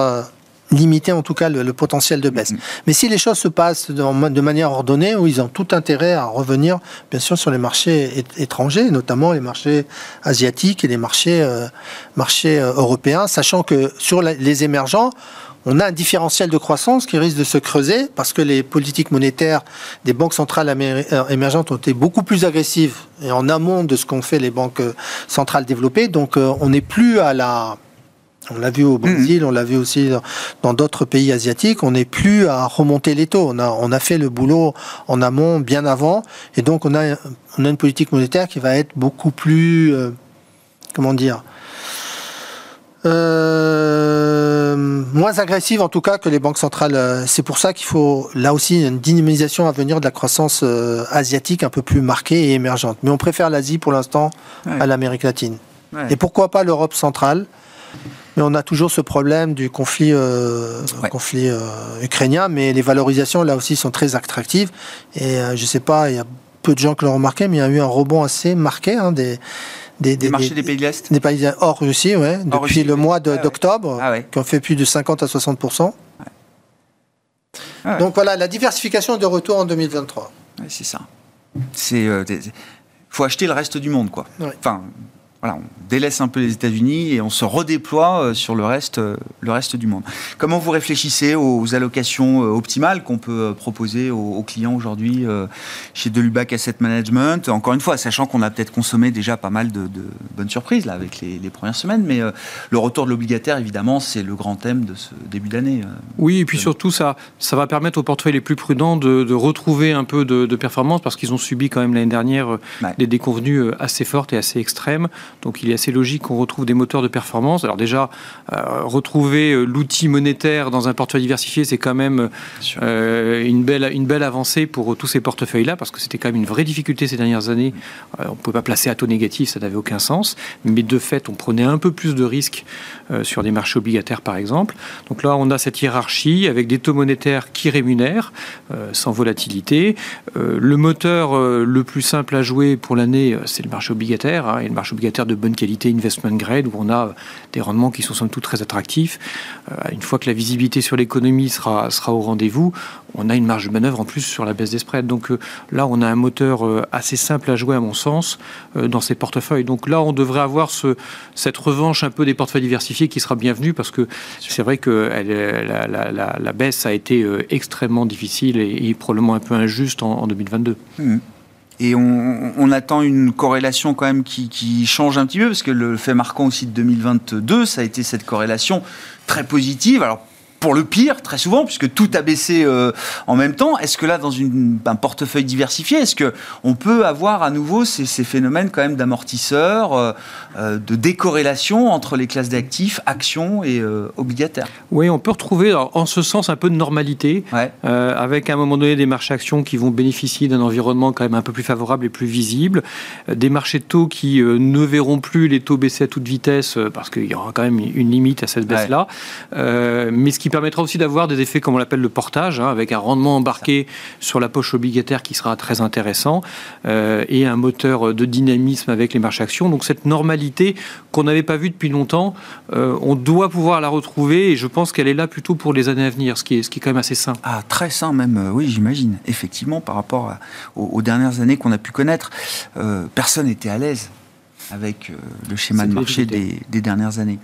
limiter en tout cas le potentiel de baisse. Mais si les choses se passent de manière ordonnée, où ils ont tout intérêt à revenir, bien sûr, sur les marchés étrangers, notamment les marchés asiatiques et les marchés européens, sachant que sur les émergents, on a un différentiel de croissance qui risque de se creuser parce que les politiques monétaires des banques centrales émergentes ont été beaucoup plus agressives et en amont de ce qu'ont fait les banques centrales développées. Donc, on n'est plus à la... On l'a vu au Brésil, on l'a vu aussi dans d'autres pays asiatiques, on n'est plus à remonter les taux. On a fait le boulot en amont, bien avant, et donc on a une politique monétaire qui va être beaucoup plus... moins agressive en tout cas que les banques centrales. C'est pour ça qu'il faut là aussi une dynamisation à venir de la croissance asiatique un peu plus marquée et émergente. Mais on préfère l'Asie pour l'instant à l'Amérique latine. Ouais. Et pourquoi pas l'Europe centrale? Mais on a toujours ce problème du conflit ukrainien, mais les valorisations, là aussi, sont très attractives. Et je ne sais pas, il y a peu de gens qui l'ont remarqué, mais il y a eu un rebond assez marqué des marchés des pays de l'Est. Des pays hors Russie, oui, depuis le mois d'octobre, qui ont fait plus de 50 à 60%. Ouais. Donc voilà, la diversification est de retour en 2023. Ouais, c'est ça. Faut acheter le reste du monde, quoi. Ouais. Enfin... Voilà, on délaisse un peu les États-Unis et on se redéploie sur le reste du monde. Comment vous réfléchissez aux allocations optimales qu'on peut proposer aux clients aujourd'hui chez Delubac Asset Management? Encore une fois, sachant qu'on a peut-être consommé déjà pas mal de bonnes surprises là, avec les premières semaines, mais le retour de l'obligataire, évidemment, c'est le grand thème de ce début d'année. Oui, et puis surtout, ça va permettre aux portefeuilles les plus prudents de retrouver un peu de performance, parce qu'ils ont subi quand même l'année dernière des déconvenues assez fortes et assez extrêmes. Donc il est assez logique qu'on retrouve des moteurs de performance. Alors déjà, retrouver l'outil monétaire dans un portefeuille diversifié, c'est quand même une belle avancée pour tous ces portefeuilles-là, parce que c'était quand même une vraie difficulté ces dernières années. On ne pouvait pas placer à taux négatif, ça n'avait aucun sens. Mais de fait, on prenait un peu plus de risques sur des marchés obligataires, par exemple. Donc là, on a cette hiérarchie avec des taux monétaires qui rémunèrent, sans volatilité. Le moteur le plus simple à jouer pour l'année, c'est le marché obligataire. Et le marché obligataire de bonne qualité, investment grade, où on a des rendements qui sont somme toute très attractifs. Une fois que la visibilité sur l'économie sera au rendez-vous, on a une marge de manœuvre en plus sur la baisse des spreads. Donc là, on a un moteur assez simple à jouer, à mon sens, dans ces portefeuilles. Donc là, on devrait avoir cette revanche un peu des portefeuilles diversifiés qui sera bienvenue, parce que c'est vrai que la baisse a été extrêmement difficile et probablement un peu injuste en 2022. Et on attend une corrélation quand même qui change un petit peu, parce que le fait marquant aussi de 2022, ça a été cette corrélation très positive. Alors, pour le pire, très souvent, puisque tout a baissé en même temps. Est-ce que là, dans un portefeuille diversifié, est-ce qu'on peut avoir à nouveau ces phénomènes quand même d'amortisseurs, de décorrélation entre les classes d'actifs, actions et obligataires? Oui, on peut retrouver en ce sens un peu de normalité, avec à un moment donné des marchés actions qui vont bénéficier d'un environnement quand même un peu plus favorable et plus visible, des marchés de taux qui ne verront plus les taux baisser à toute vitesse, parce qu'il y aura quand même une limite à cette baisse-là. Mais ce qui permettra aussi d'avoir des effets, comme on l'appelle, le portage, avec un rendement embarqué sur la poche obligataire qui sera très intéressant, et un moteur de dynamisme avec les marchés actions. Donc cette normalité qu'on n'avait pas vue depuis longtemps, on doit pouvoir la retrouver, et je pense qu'elle est là plutôt pour les années à venir, ce qui est quand même assez sain. Ah, très sain même, oui, j'imagine, effectivement, par rapport aux dernières années qu'on a pu connaître. Personne n'était à l'aise avec le schéma de marché des dernières années.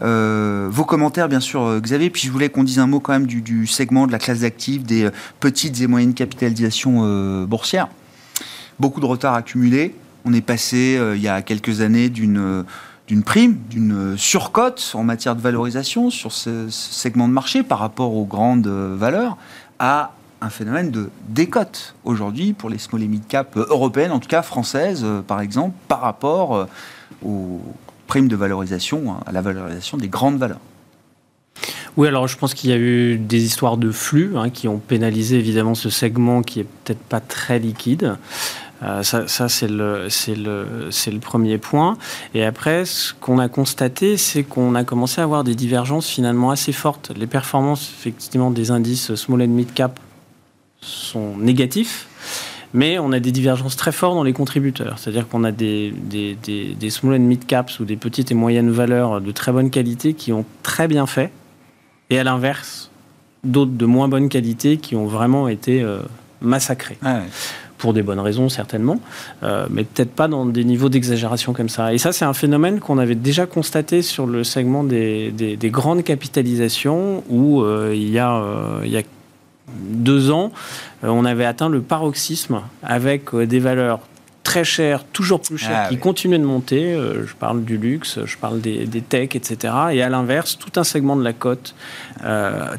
Vos commentaires, bien sûr, Xavier. Puis je voulais qu'on dise un mot quand même du segment, de la classe d'actifs, des petites et moyennes capitalisations boursières. Beaucoup de retard accumulé. On est passé, il y a quelques années, d'une prime, d'une surcote en matière de valorisation sur ce segment de marché par rapport aux grandes valeurs, à un phénomène de décote aujourd'hui pour les small et mid cap européennes, en tout cas françaises par exemple, par rapport aux primes de valorisation, à la valorisation des grandes valeurs. Oui, alors je pense qu'il y a eu des histoires de flux qui ont pénalisé évidemment ce segment qui est peut-être pas très liquide. Ça c'est le premier point. Et après, ce qu'on a constaté, c'est qu'on a commencé à avoir des divergences finalement assez fortes. Les performances, effectivement, des indices small and mid cap sont négatifs, mais on a des divergences très fortes dans les contributeurs. C'est-à-dire qu'on a des small and mid caps ou des petites et moyennes valeurs de très bonne qualité qui ont très bien fait, et à l'inverse, d'autres de moins bonne qualité qui ont vraiment été massacrées. Ah ouais. Pour des bonnes raisons, certainement, mais peut-être pas dans des niveaux d'exagération comme ça. Et ça, c'est un phénomène qu'on avait déjà constaté sur le segment des grandes capitalisations, où il y a 2 ans, on avait atteint le paroxysme avec des valeurs très chères, toujours plus chères, qui continuaient de monter. Je parle du luxe, je parle des techs, etc. Et à l'inverse, tout un segment de la cote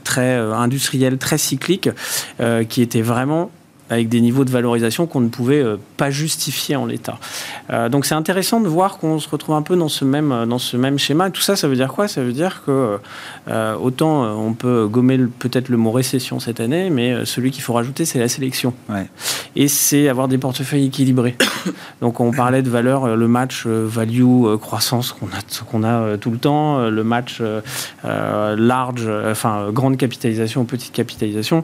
très industriel, très cyclique, qui était vraiment avec des niveaux de valorisation qu'on ne pouvait pas justifier en l'état. Donc c'est intéressant de voir qu'on se retrouve un peu dans ce même schéma. Et tout ça, ça veut dire quoi ? Ça veut dire que autant on peut gommer peut-être le mot récession cette année, mais celui qu'il faut rajouter, c'est la sélection. Ouais. Et c'est avoir des portefeuilles équilibrés. Donc on parlait de valeur, le match value croissance qu'on a tout le temps, le match large, enfin grande capitalisation, petite capitalisation.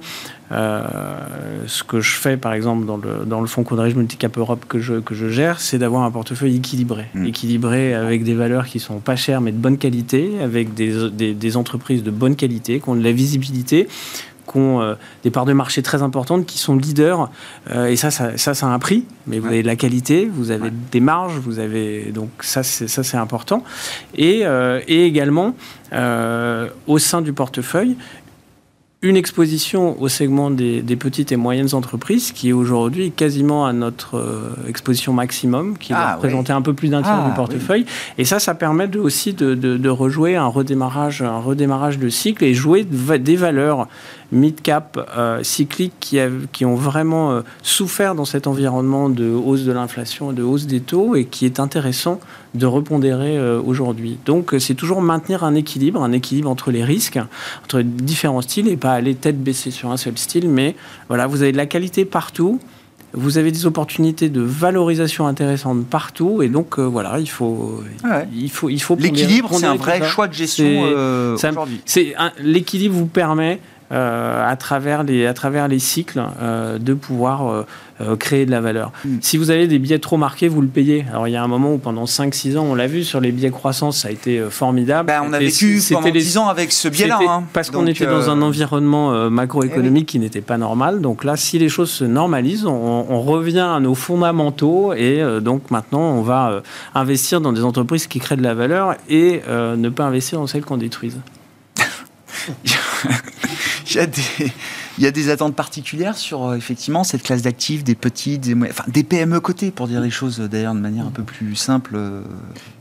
Ce que je fais par exemple dans le fonds qu'on dirige Multicap Europe que je gère, c'est d'avoir un portefeuille équilibré. Mmh. Équilibré avec des valeurs qui sont pas chères mais de bonne qualité, avec des entreprises de bonne qualité, qui ont de la visibilité, qui ont des parts de marché très importantes, qui sont leaders, et ça a un prix, mais vous avez de la qualité, vous avez des marges, vous avez, donc ça c'est important. Et également au sein du portefeuille, une exposition au segment des petites et moyennes entreprises qui est aujourd'hui quasiment à notre exposition maximum, qui va représenter un peu plus d'un tiers du portefeuille. Oui. Et ça permet aussi de rejouer un redémarrage de cycle et jouer des valeurs mid-cap cycliques qui ont vraiment souffert dans cet environnement de hausse de l'inflation et de hausse des taux, et qui est intéressant de repondérer aujourd'hui. Donc c'est toujours maintenir un équilibre entre les risques, entre différents styles, et pas aller tête baissée sur un seul style, mais voilà, vous avez de la qualité partout, vous avez des opportunités de valorisation intéressantes partout, et donc voilà, il faut l'équilibre, c'est un vrai choix de gestion aujourd'hui. L'équilibre vous permet à travers les cycles de pouvoir créer de la valeur. Si vous avez des billets trop marqués, vous le payez. Alors il y a un moment où pendant 5-6 ans, on l'a vu sur les billets croissance, ça a été formidable. On a vécu pendant 10 ans avec ce biais-là. Parce qu'on était dans un environnement macroéconomique qui n'était pas normal. Donc là, si les choses se normalisent, on revient à nos fondamentaux, et donc maintenant on va investir dans des entreprises qui créent de la valeur, et ne pas investir dans celles qu'on détruise. Il y a des attentes particulières sur, effectivement, cette classe d'actifs, des petites, des PME cotées, pour dire les choses d'ailleurs de manière un peu plus simple.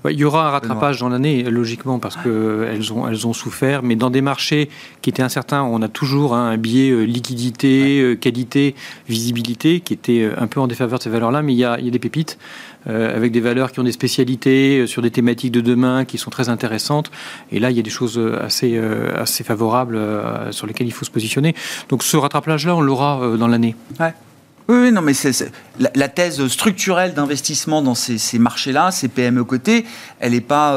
Ouais, il y aura un rattrapage dans l'année, logiquement, parce qu'elles ont souffert, mais dans des marchés qui étaient incertains, on a toujours un biais liquidité, qualité, visibilité, qui était un peu en défaveur de ces valeurs-là, mais il y a des pépites. Avec des valeurs qui ont des spécialités sur des thématiques de demain qui sont très intéressantes. Et là, il y a des choses assez favorables sur lesquelles il faut se positionner. Donc ce rattrapage-là, on l'aura dans l'année. Ouais. Oui, non, mais la thèse structurelle d'investissement dans ces marchés-là, ces PME cotées, elle n'est pas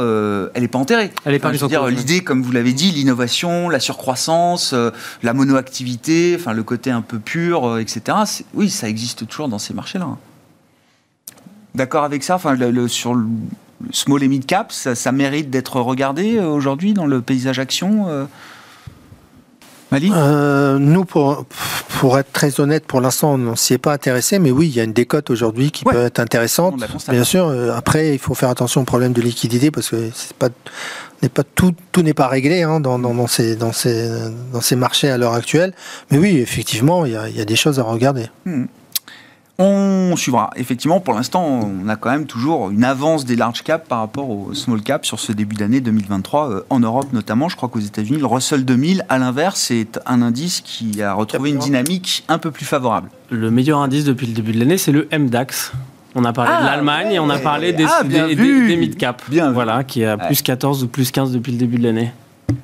enterrée. Elle n'est pas enterrée. Enfin, l'idée, comme vous l'avez dit, l'innovation, la surcroissance, la monoactivité, enfin, le côté un peu pur, etc. Oui, ça existe toujours dans ces marchés-là. D'accord avec ça, enfin, sur le small et mid cap, ça mérite d'être regardé aujourd'hui dans le paysage action. Malik, nous, pour Pour être très honnête, pour l'instant, on ne s'y est pas intéressé, mais oui, il y a une décote aujourd'hui qui peut être intéressante. Bien sûr, après, il faut faire attention au problème de liquidité, parce que c'est pas... Tout n'est pas réglé hein, dans ces marchés à l'heure actuelle. Mais oui, effectivement, il y a des choses à regarder. On suivra. Effectivement, pour l'instant, on a quand même toujours une avance des large caps par rapport aux small caps sur ce début d'année 2023, en Europe notamment. Je crois qu'aux États-Unis, le Russell 2000, à l'inverse, c'est un indice qui a retrouvé une dynamique un peu plus favorable. Le meilleur indice depuis le début de l'année, c'est le MDAX. On a parlé de l'Allemagne et on a parlé des mid-cap, voilà, qui est à plus 14 ou plus 15 depuis le début de l'année.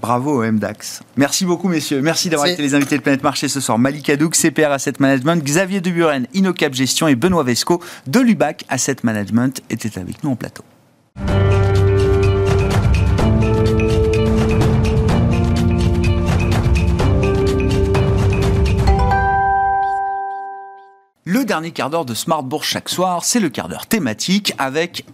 Bravo au MDAX. Merci beaucoup, messieurs. Merci d'avoir été les invités de Planète Marché ce soir. Malik Haddouk, CPR Asset Management, Xavier de Bureaux, DinoCap Gestion et Benoît Vesco, Delubac Asset Management, étaient avec nous en plateau. Le dernier quart d'heure de Smart Bourse chaque soir, c'est le quart d'heure thématique avec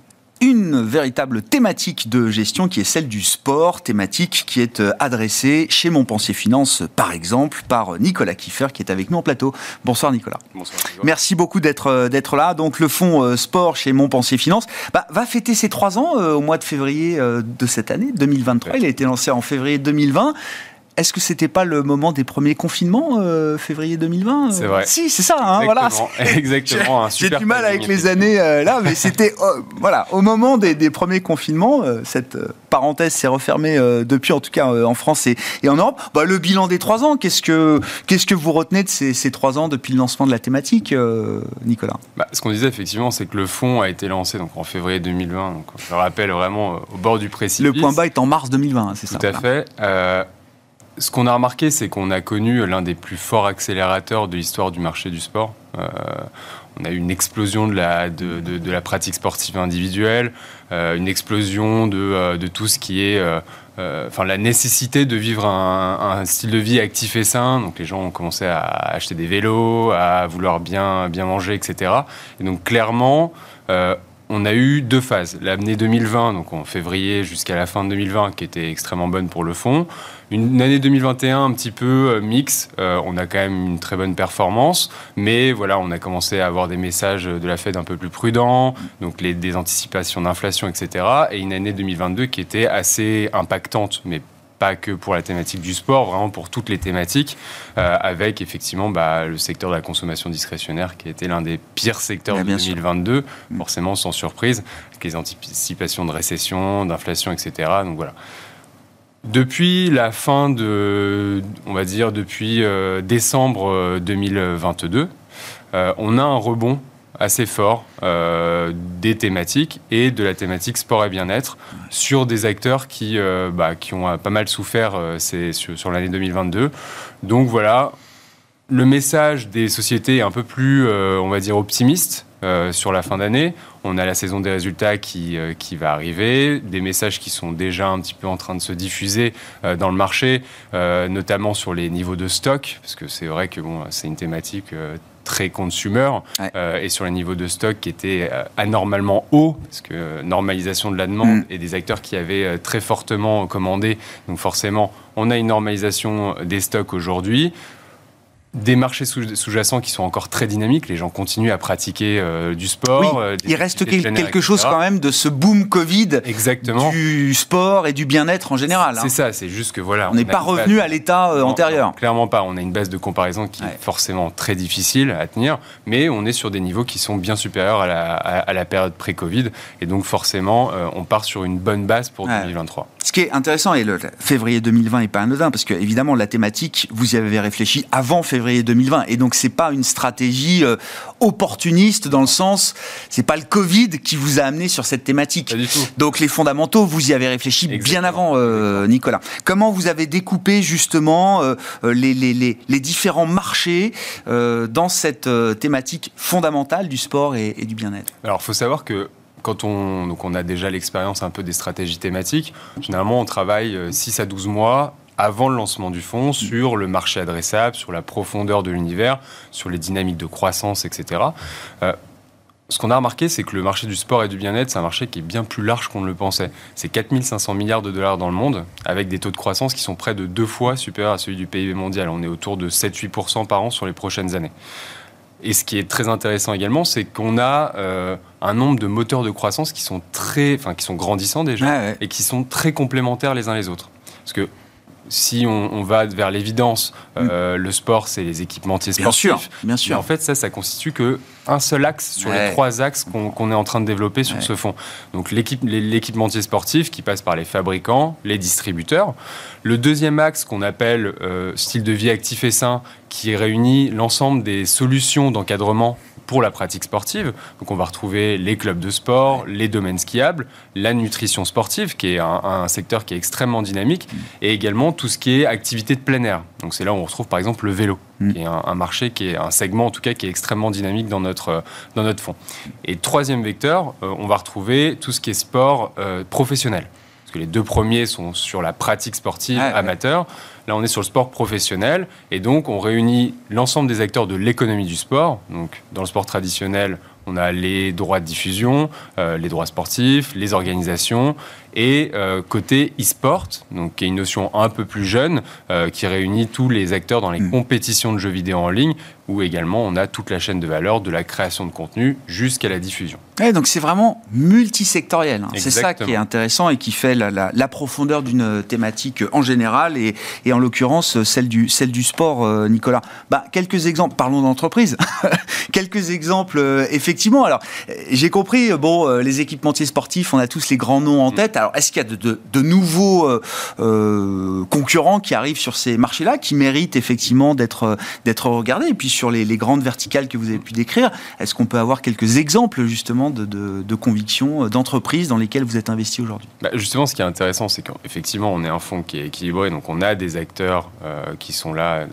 une véritable thématique de gestion qui est celle du sport, thématique qui est adressée chez Montpensier Finance, par exemple, par Nicolas Kieffer qui est avec nous en plateau. Bonsoir Nicolas. Bonsoir. Merci beaucoup d'être là. Donc le fonds sport chez Montpensier Finance va fêter ses 3 ans au mois de février de cette année, 2023. Ouais. Il a été lancé en février 2020. Est-ce que c'était pas le moment des premiers confinements, février 2020 ? C'est vrai. Si, c'est ça, hein, voilà. Exactement. J'ai du mal avec les années là, mais c'était voilà, au moment des premiers confinements, cette parenthèse s'est refermée depuis, en tout cas en France et en Europe. Bah, le bilan des 3 ans, qu'est-ce que vous retenez de ces 3 ans depuis le lancement de la thématique, Nicolas ? Ce qu'on disait effectivement, c'est que le fonds a été lancé donc en février 2020. Donc, je le rappelle vraiment au bord du précipice. Le point bas est en mars 2020, hein, c'est ça ? Tout à fait. Ce qu'on a remarqué, c'est qu'on a connu l'un des plus forts accélérateurs de l'histoire du marché du sport. On a eu une explosion de la pratique sportive individuelle, une explosion de tout ce qui est... la nécessité de vivre un style de vie actif et sain. Donc les gens ont commencé à acheter des vélos, à vouloir bien manger, etc. Et donc clairement... on a eu 2 phases. L'année 2020, donc en février jusqu'à la fin de 2020, qui était extrêmement bonne pour le fonds. Une année 2021 un petit peu mixte. On a quand même une très bonne performance. Mais voilà, on a commencé à avoir des messages de la Fed un peu plus prudents, donc des anticipations d'inflation, etc. Et une année 2022 qui était assez impactante, mais pas que pour la thématique du sport, vraiment pour toutes les thématiques, avec effectivement le secteur de la consommation discrétionnaire qui a été l'un des pires secteurs de 2022, forcément sans surprise, avec les anticipations de récession, d'inflation, etc. Donc voilà. Depuis la fin depuis décembre 2022, on a un rebond assez fort des thématiques et de la thématique sport et bien-être sur des acteurs qui ont pas mal souffert sur l'année 2022. Donc voilà, le message des sociétés est un peu plus, optimiste sur la fin d'année. On a la saison des résultats qui va arriver, des messages qui sont déjà un petit peu en train de se diffuser dans le marché, notamment sur les niveaux de stock, parce que c'est vrai que c'est une thématique très consumer, et sur les niveaux de stock qui étaient anormalement hauts, parce que normalisation de la demande et des acteurs qui avaient très fortement commandé. Donc forcément, on a une normalisation des stocks aujourd'hui. Des marchés sous-jacents qui sont encore très dynamiques, les gens continuent à pratiquer du sport. Oui, il reste quelque chose quand même de ce boom Covid. Exactement. Du sport et du bien-être en général. C'est ça, c'est juste que voilà. On n'est pas revenu à l'état antérieur. Non, clairement pas, on a une base de comparaison qui est forcément très difficile à tenir, mais on est sur des niveaux qui sont bien supérieurs à la période pré-Covid, et donc forcément on part sur une bonne base pour 2023. Ce qui est intéressant, et le février 2020 n'est pas anodin, parce que évidemment la thématique, vous y avez réfléchi avant février 2020, et donc c'est pas une stratégie opportuniste dans le sens, c'est pas le Covid qui vous a amené sur cette thématique. Pas du tout. Donc les fondamentaux, vous y avez réfléchi bien avant, Nicolas. Comment vous avez découpé justement les différents marchés dans cette thématique fondamentale du sport et du bien-être ? Alors faut savoir que quand on a déjà l'expérience un peu des stratégies thématiques, généralement on travaille 6 à 12 mois avant le lancement du fonds, sur le marché adressable, sur la profondeur de l'univers, sur les dynamiques de croissance, etc. Ce qu'on a remarqué, c'est que le marché du sport et du bien-être, c'est un marché qui est bien plus large qu'on ne le pensait. C'est 4 500 milliards de dollars dans le monde, avec des taux de croissance qui sont près de 2 fois supérieurs à celui du PIB mondial. On est autour de 7-8% par an sur les prochaines années. Et ce qui est très intéressant également, c'est qu'on a un nombre de moteurs de croissance qui sont grandissants déjà, et qui sont très complémentaires les uns les autres. Parce que si on va vers l'évidence, le sport, c'est les équipementiers sportifs. Bien sûr. Mais en fait, ça constitue qu'un seul axe sur les 3 axes qu'on est en train de développer sur ce fonds. Donc, l'équipementier sportif qui passe par les fabricants, les distributeurs. Le deuxième axe qu'on appelle style de vie actif et sain, qui réunit l'ensemble des solutions d'encadrement pour la pratique sportive. Donc, on va retrouver les clubs de sport, les domaines skiables, la nutrition sportive, qui est un secteur qui est extrêmement dynamique, et également tout ce qui est activité de plein air. Donc, c'est là où on retrouve, par exemple, le vélo, qui est un marché, qui est un segment, en tout cas, qui est extrêmement dynamique dans notre fonds. Et troisième vecteur, on va retrouver tout ce qui est sport professionnel. Parce que les 2 premiers sont sur la pratique sportive amateur. Là, on est sur le sport professionnel, et donc on réunit l'ensemble des acteurs de l'économie du sport. Donc, dans le sport traditionnel, on a les droits de diffusion, les droits sportifs, les organisations, et côté e-sport, donc qui est une notion un peu plus jeune, qui réunit tous les acteurs dans les compétitions de jeux vidéo en ligne, où également on a toute la chaîne de valeur de la création de contenu jusqu'à la diffusion. Ouais, donc c'est vraiment multisectoriel, hein. C'est ça qui est intéressant et qui fait la profondeur d'une thématique en général et en l'occurrence celle du sport, Nicolas. Quelques exemples, parlons d'entreprise. Quelques exemples, effectivement. Alors, j'ai compris, les équipementiers sportifs, on a tous les grands noms en tête. Alors, est-ce qu'il y a de nouveaux concurrents qui arrivent sur ces marchés-là, qui méritent effectivement d'être regardés? Et puis, sur les grandes verticales que vous avez pu décrire, est-ce qu'on peut avoir quelques exemples, justement, de convictions, d'entreprises dans lesquelles vous êtes investi aujourd'hui? Justement, ce qui est intéressant, c'est qu'effectivement, on est un fonds qui est équilibré, donc on a des acteurs qui sont là,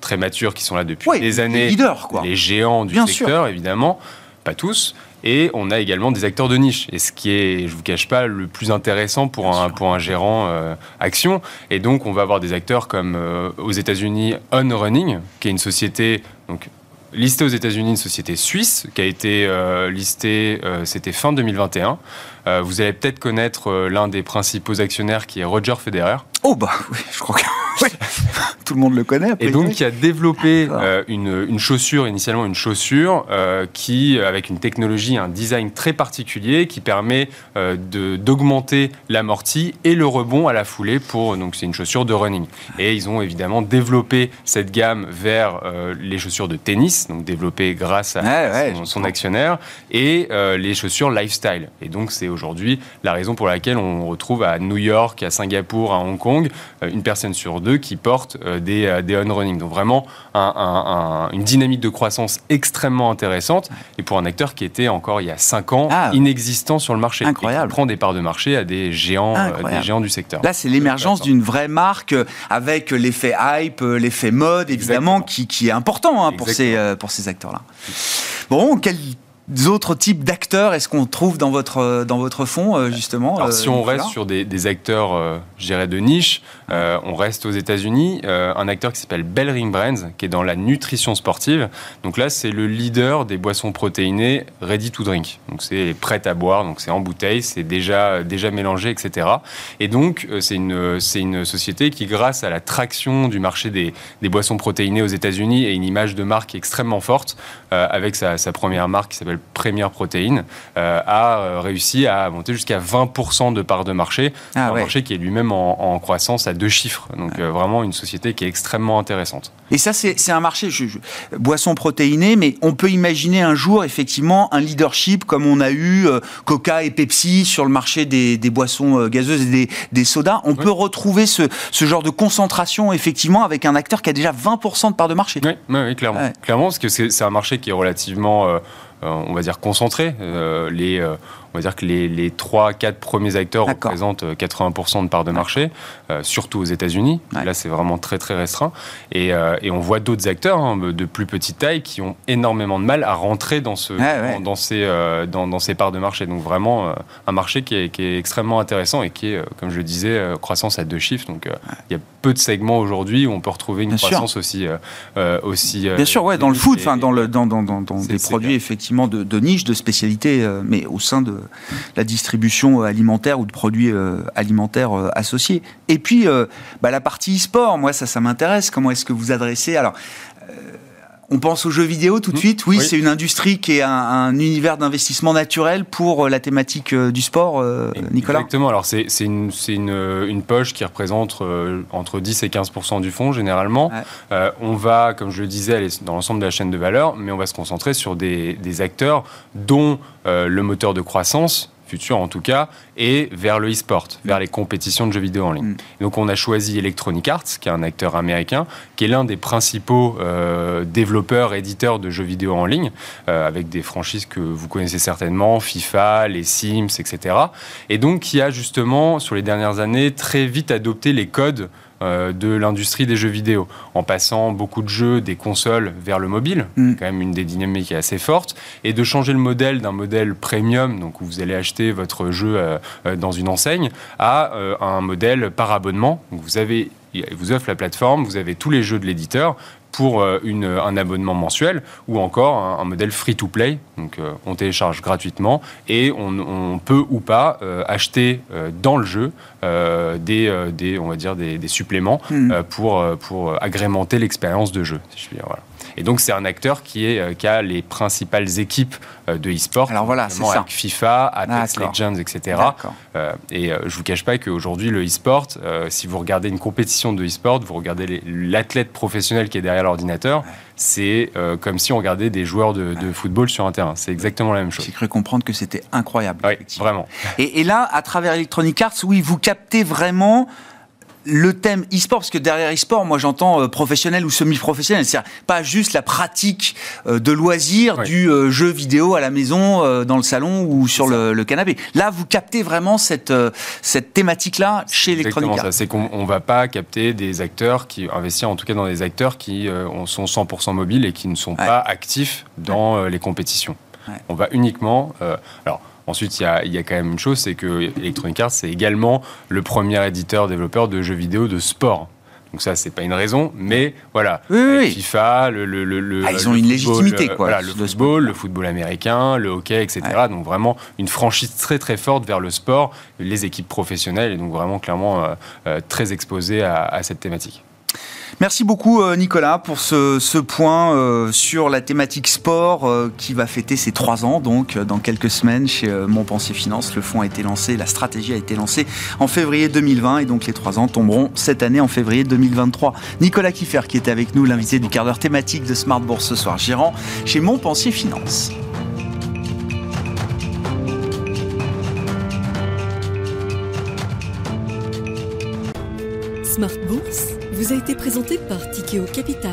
très matures, qui sont là depuis des années. Les leaders, quoi. Les géants du secteur, évidemment. Pas tous. Et on a également des acteurs de niche. Et ce qui est, je ne vous cache pas, le plus intéressant pour un gérant action. Et donc, on va avoir des acteurs comme aux États-Unis On Running, qui est une société... Donc, listée aux États-Unis, une société suisse qui a été listée, c'était fin 2021. Vous allez peut-être connaître l'un des principaux actionnaires qui est Roger Federer. Oh oui, je crois que tout le monde le connaît. Et donc qui a développé initialement une chaussure qui, avec une technologie, un design très particulier qui permet d'augmenter l'amorti et le rebond à la foulée donc c'est une chaussure de running. Et ils ont évidemment développé cette gamme vers les chaussures de tennis. Donc développé grâce à son actionnaire, et les chaussures lifestyle. Et donc c'est aujourd'hui la raison pour laquelle on retrouve à New York, à Singapour, à Hong Kong, une personne sur 2 qui porte des On Running. Donc vraiment une dynamique de croissance extrêmement intéressante, et pour un acteur qui était encore il y a 5 ans inexistant sur le marché. Incroyable. Et qui prend des parts de marché à des géants du secteur. Là c'est l'émergence d'une vraie marque avec l'effet hype, l'effet mode évidemment qui est important pour ces acteurs-là. Bon, quels autres types d'acteurs est-ce qu'on trouve dans votre fonds, justement? Alors, si on reste sur des acteurs, je dirais, de niche, on reste aux États-Unis, un acteur qui s'appelle Bell Ring Brands, qui est dans la nutrition sportive. Donc là, c'est le leader des boissons protéinées ready to drink. Donc c'est prêt à boire, donc c'est en bouteille, c'est déjà mélangé, etc. Et donc, c'est une société qui, grâce à la traction du marché des boissons protéinées aux États-Unis, a une image de marque extrêmement forte, avec sa première marque qui s'appelle Première Protéine, a réussi à monter jusqu'à 20% de part de marché, marché qui est lui-même en croissance à 2 chiffres. Donc vraiment une société qui est extrêmement intéressante. Et ça, c'est un marché, boisson protéinée, mais on peut imaginer un jour, effectivement, un leadership comme on a eu Coca et Pepsi sur le marché des boissons gazeuses et des sodas. On peut retrouver ce genre de concentration, effectivement, avec un acteur qui a déjà 20% de part de marché. Oui, clairement. Clairement, parce que c'est un marché qui est relativement... on va dire concentré. On va dire que les 3-4 premiers acteurs représentent 80% de parts de marché, surtout aux États-Unis. Ouais. Là, c'est vraiment très, très restreint. Et on voit d'autres acteurs de plus petite taille qui ont énormément de mal à rentrer dans ces parts de marché. Donc, vraiment, un marché qui est extrêmement intéressant et qui est, comme je le disais, croissance à 2 chiffres. Donc, il y a peu de segments aujourd'hui où on peut retrouver une croissance aussi. Bien sûr, ouais, dans le foot, dans des produits effectivement de niche, de spécialité, mais au sein de la distribution alimentaire ou de produits alimentaires associés. Et puis, la partie e-sport, moi, ça m'intéresse. Comment est-ce que vous adressez... Alors, on pense aux jeux vidéo tout de suite. Oui, c'est une industrie qui est un univers d'investissement naturel pour la thématique du sport, Nicolas. Exactement. Alors, c'est une poche qui représente entre 10 et 15% du fonds, généralement. Ouais. On va, comme je le disais, aller dans l'ensemble de la chaîne de valeur, mais on va se concentrer sur des acteurs dont le moteur de croissance futur en tout cas, et vers le e-sport, vers les compétitions de jeux vidéo en ligne. Donc on a choisi Electronic Arts, qui est un acteur américain, qui est l'un des principaux développeurs, éditeurs de jeux vidéo en ligne, avec des franchises que vous connaissez certainement, FIFA, les Sims, etc. Et donc qui a justement, sur les dernières années, très vite adopté les codes de l'industrie des jeux vidéo, en passant beaucoup de jeux des consoles vers le mobile, quand même une des dynamiques qui est assez forte, et de changer le modèle d'un modèle premium, donc où vous allez acheter votre jeu dans une enseigne, à un modèle par abonnement. Donc vous offre la plateforme, vous avez tous les jeux de l'éditeur, pour un abonnement mensuel ou encore un modèle free-to-play. Donc, on télécharge gratuitement et on peut ou pas acheter dans le jeu des suppléments pour agrémenter l'expérience de jeu, si je veux dire, voilà. Et donc, c'est un acteur qui a les principales équipes de e-sport. Alors voilà, c'est ça. Avec FIFA, Apex Legends, etc. Et je ne vous cache pas qu'aujourd'hui, le e-sport, si vous regardez une compétition de e-sport, vous regardez l'athlète professionnel qui est derrière l'ordinateur, c'est comme si on regardait des joueurs de football sur un terrain. C'est exactement la même chose. J'ai cru comprendre que c'était incroyable. Oui, vraiment. Et là, à travers Electronic Arts, oui, vous captez vraiment... le thème e-sport, parce que derrière e-sport, moi j'entends professionnel ou semi-professionnel, c'est-à-dire pas juste la pratique de loisir du jeu vidéo à la maison, dans le salon ou sur le canapé. Là, vous captez vraiment cette thématique-là chez Electronic Arts. Exactement ça, c'est qu'on ne va pas capter des acteurs qui investissent, en tout cas dans des acteurs qui sont 100% mobiles et qui ne sont pas actifs dans les compétitions. Ouais. On va uniquement... ensuite, il y a quand même une chose, c'est que Electronic Arts, c'est également le premier éditeur, développeur de jeux vidéo de sport. Donc ça, c'est pas une raison, mais voilà. Oui. FIFA, ils ont une légitimité, quoi. Voilà, le football, le football américain, le hockey, etc. Ouais. Donc vraiment une franchise très très forte vers le sport, les équipes professionnelles, et donc vraiment clairement très exposées à cette thématique. Merci beaucoup Nicolas pour ce point sur la thématique sport qui va fêter ses 3 ans donc dans quelques semaines chez Montpensier Finance. Le fonds a été lancé, la stratégie a été lancée en février 2020 et donc les 3 ans tomberont cette année en février 2023. Nicolas Kieffer qui était avec nous, l'invité du quart d'heure thématique de Smart Bourse ce soir, gérant chez Montpensier Finance. Smart Bourse vous a été présenté par Tikeo Capital.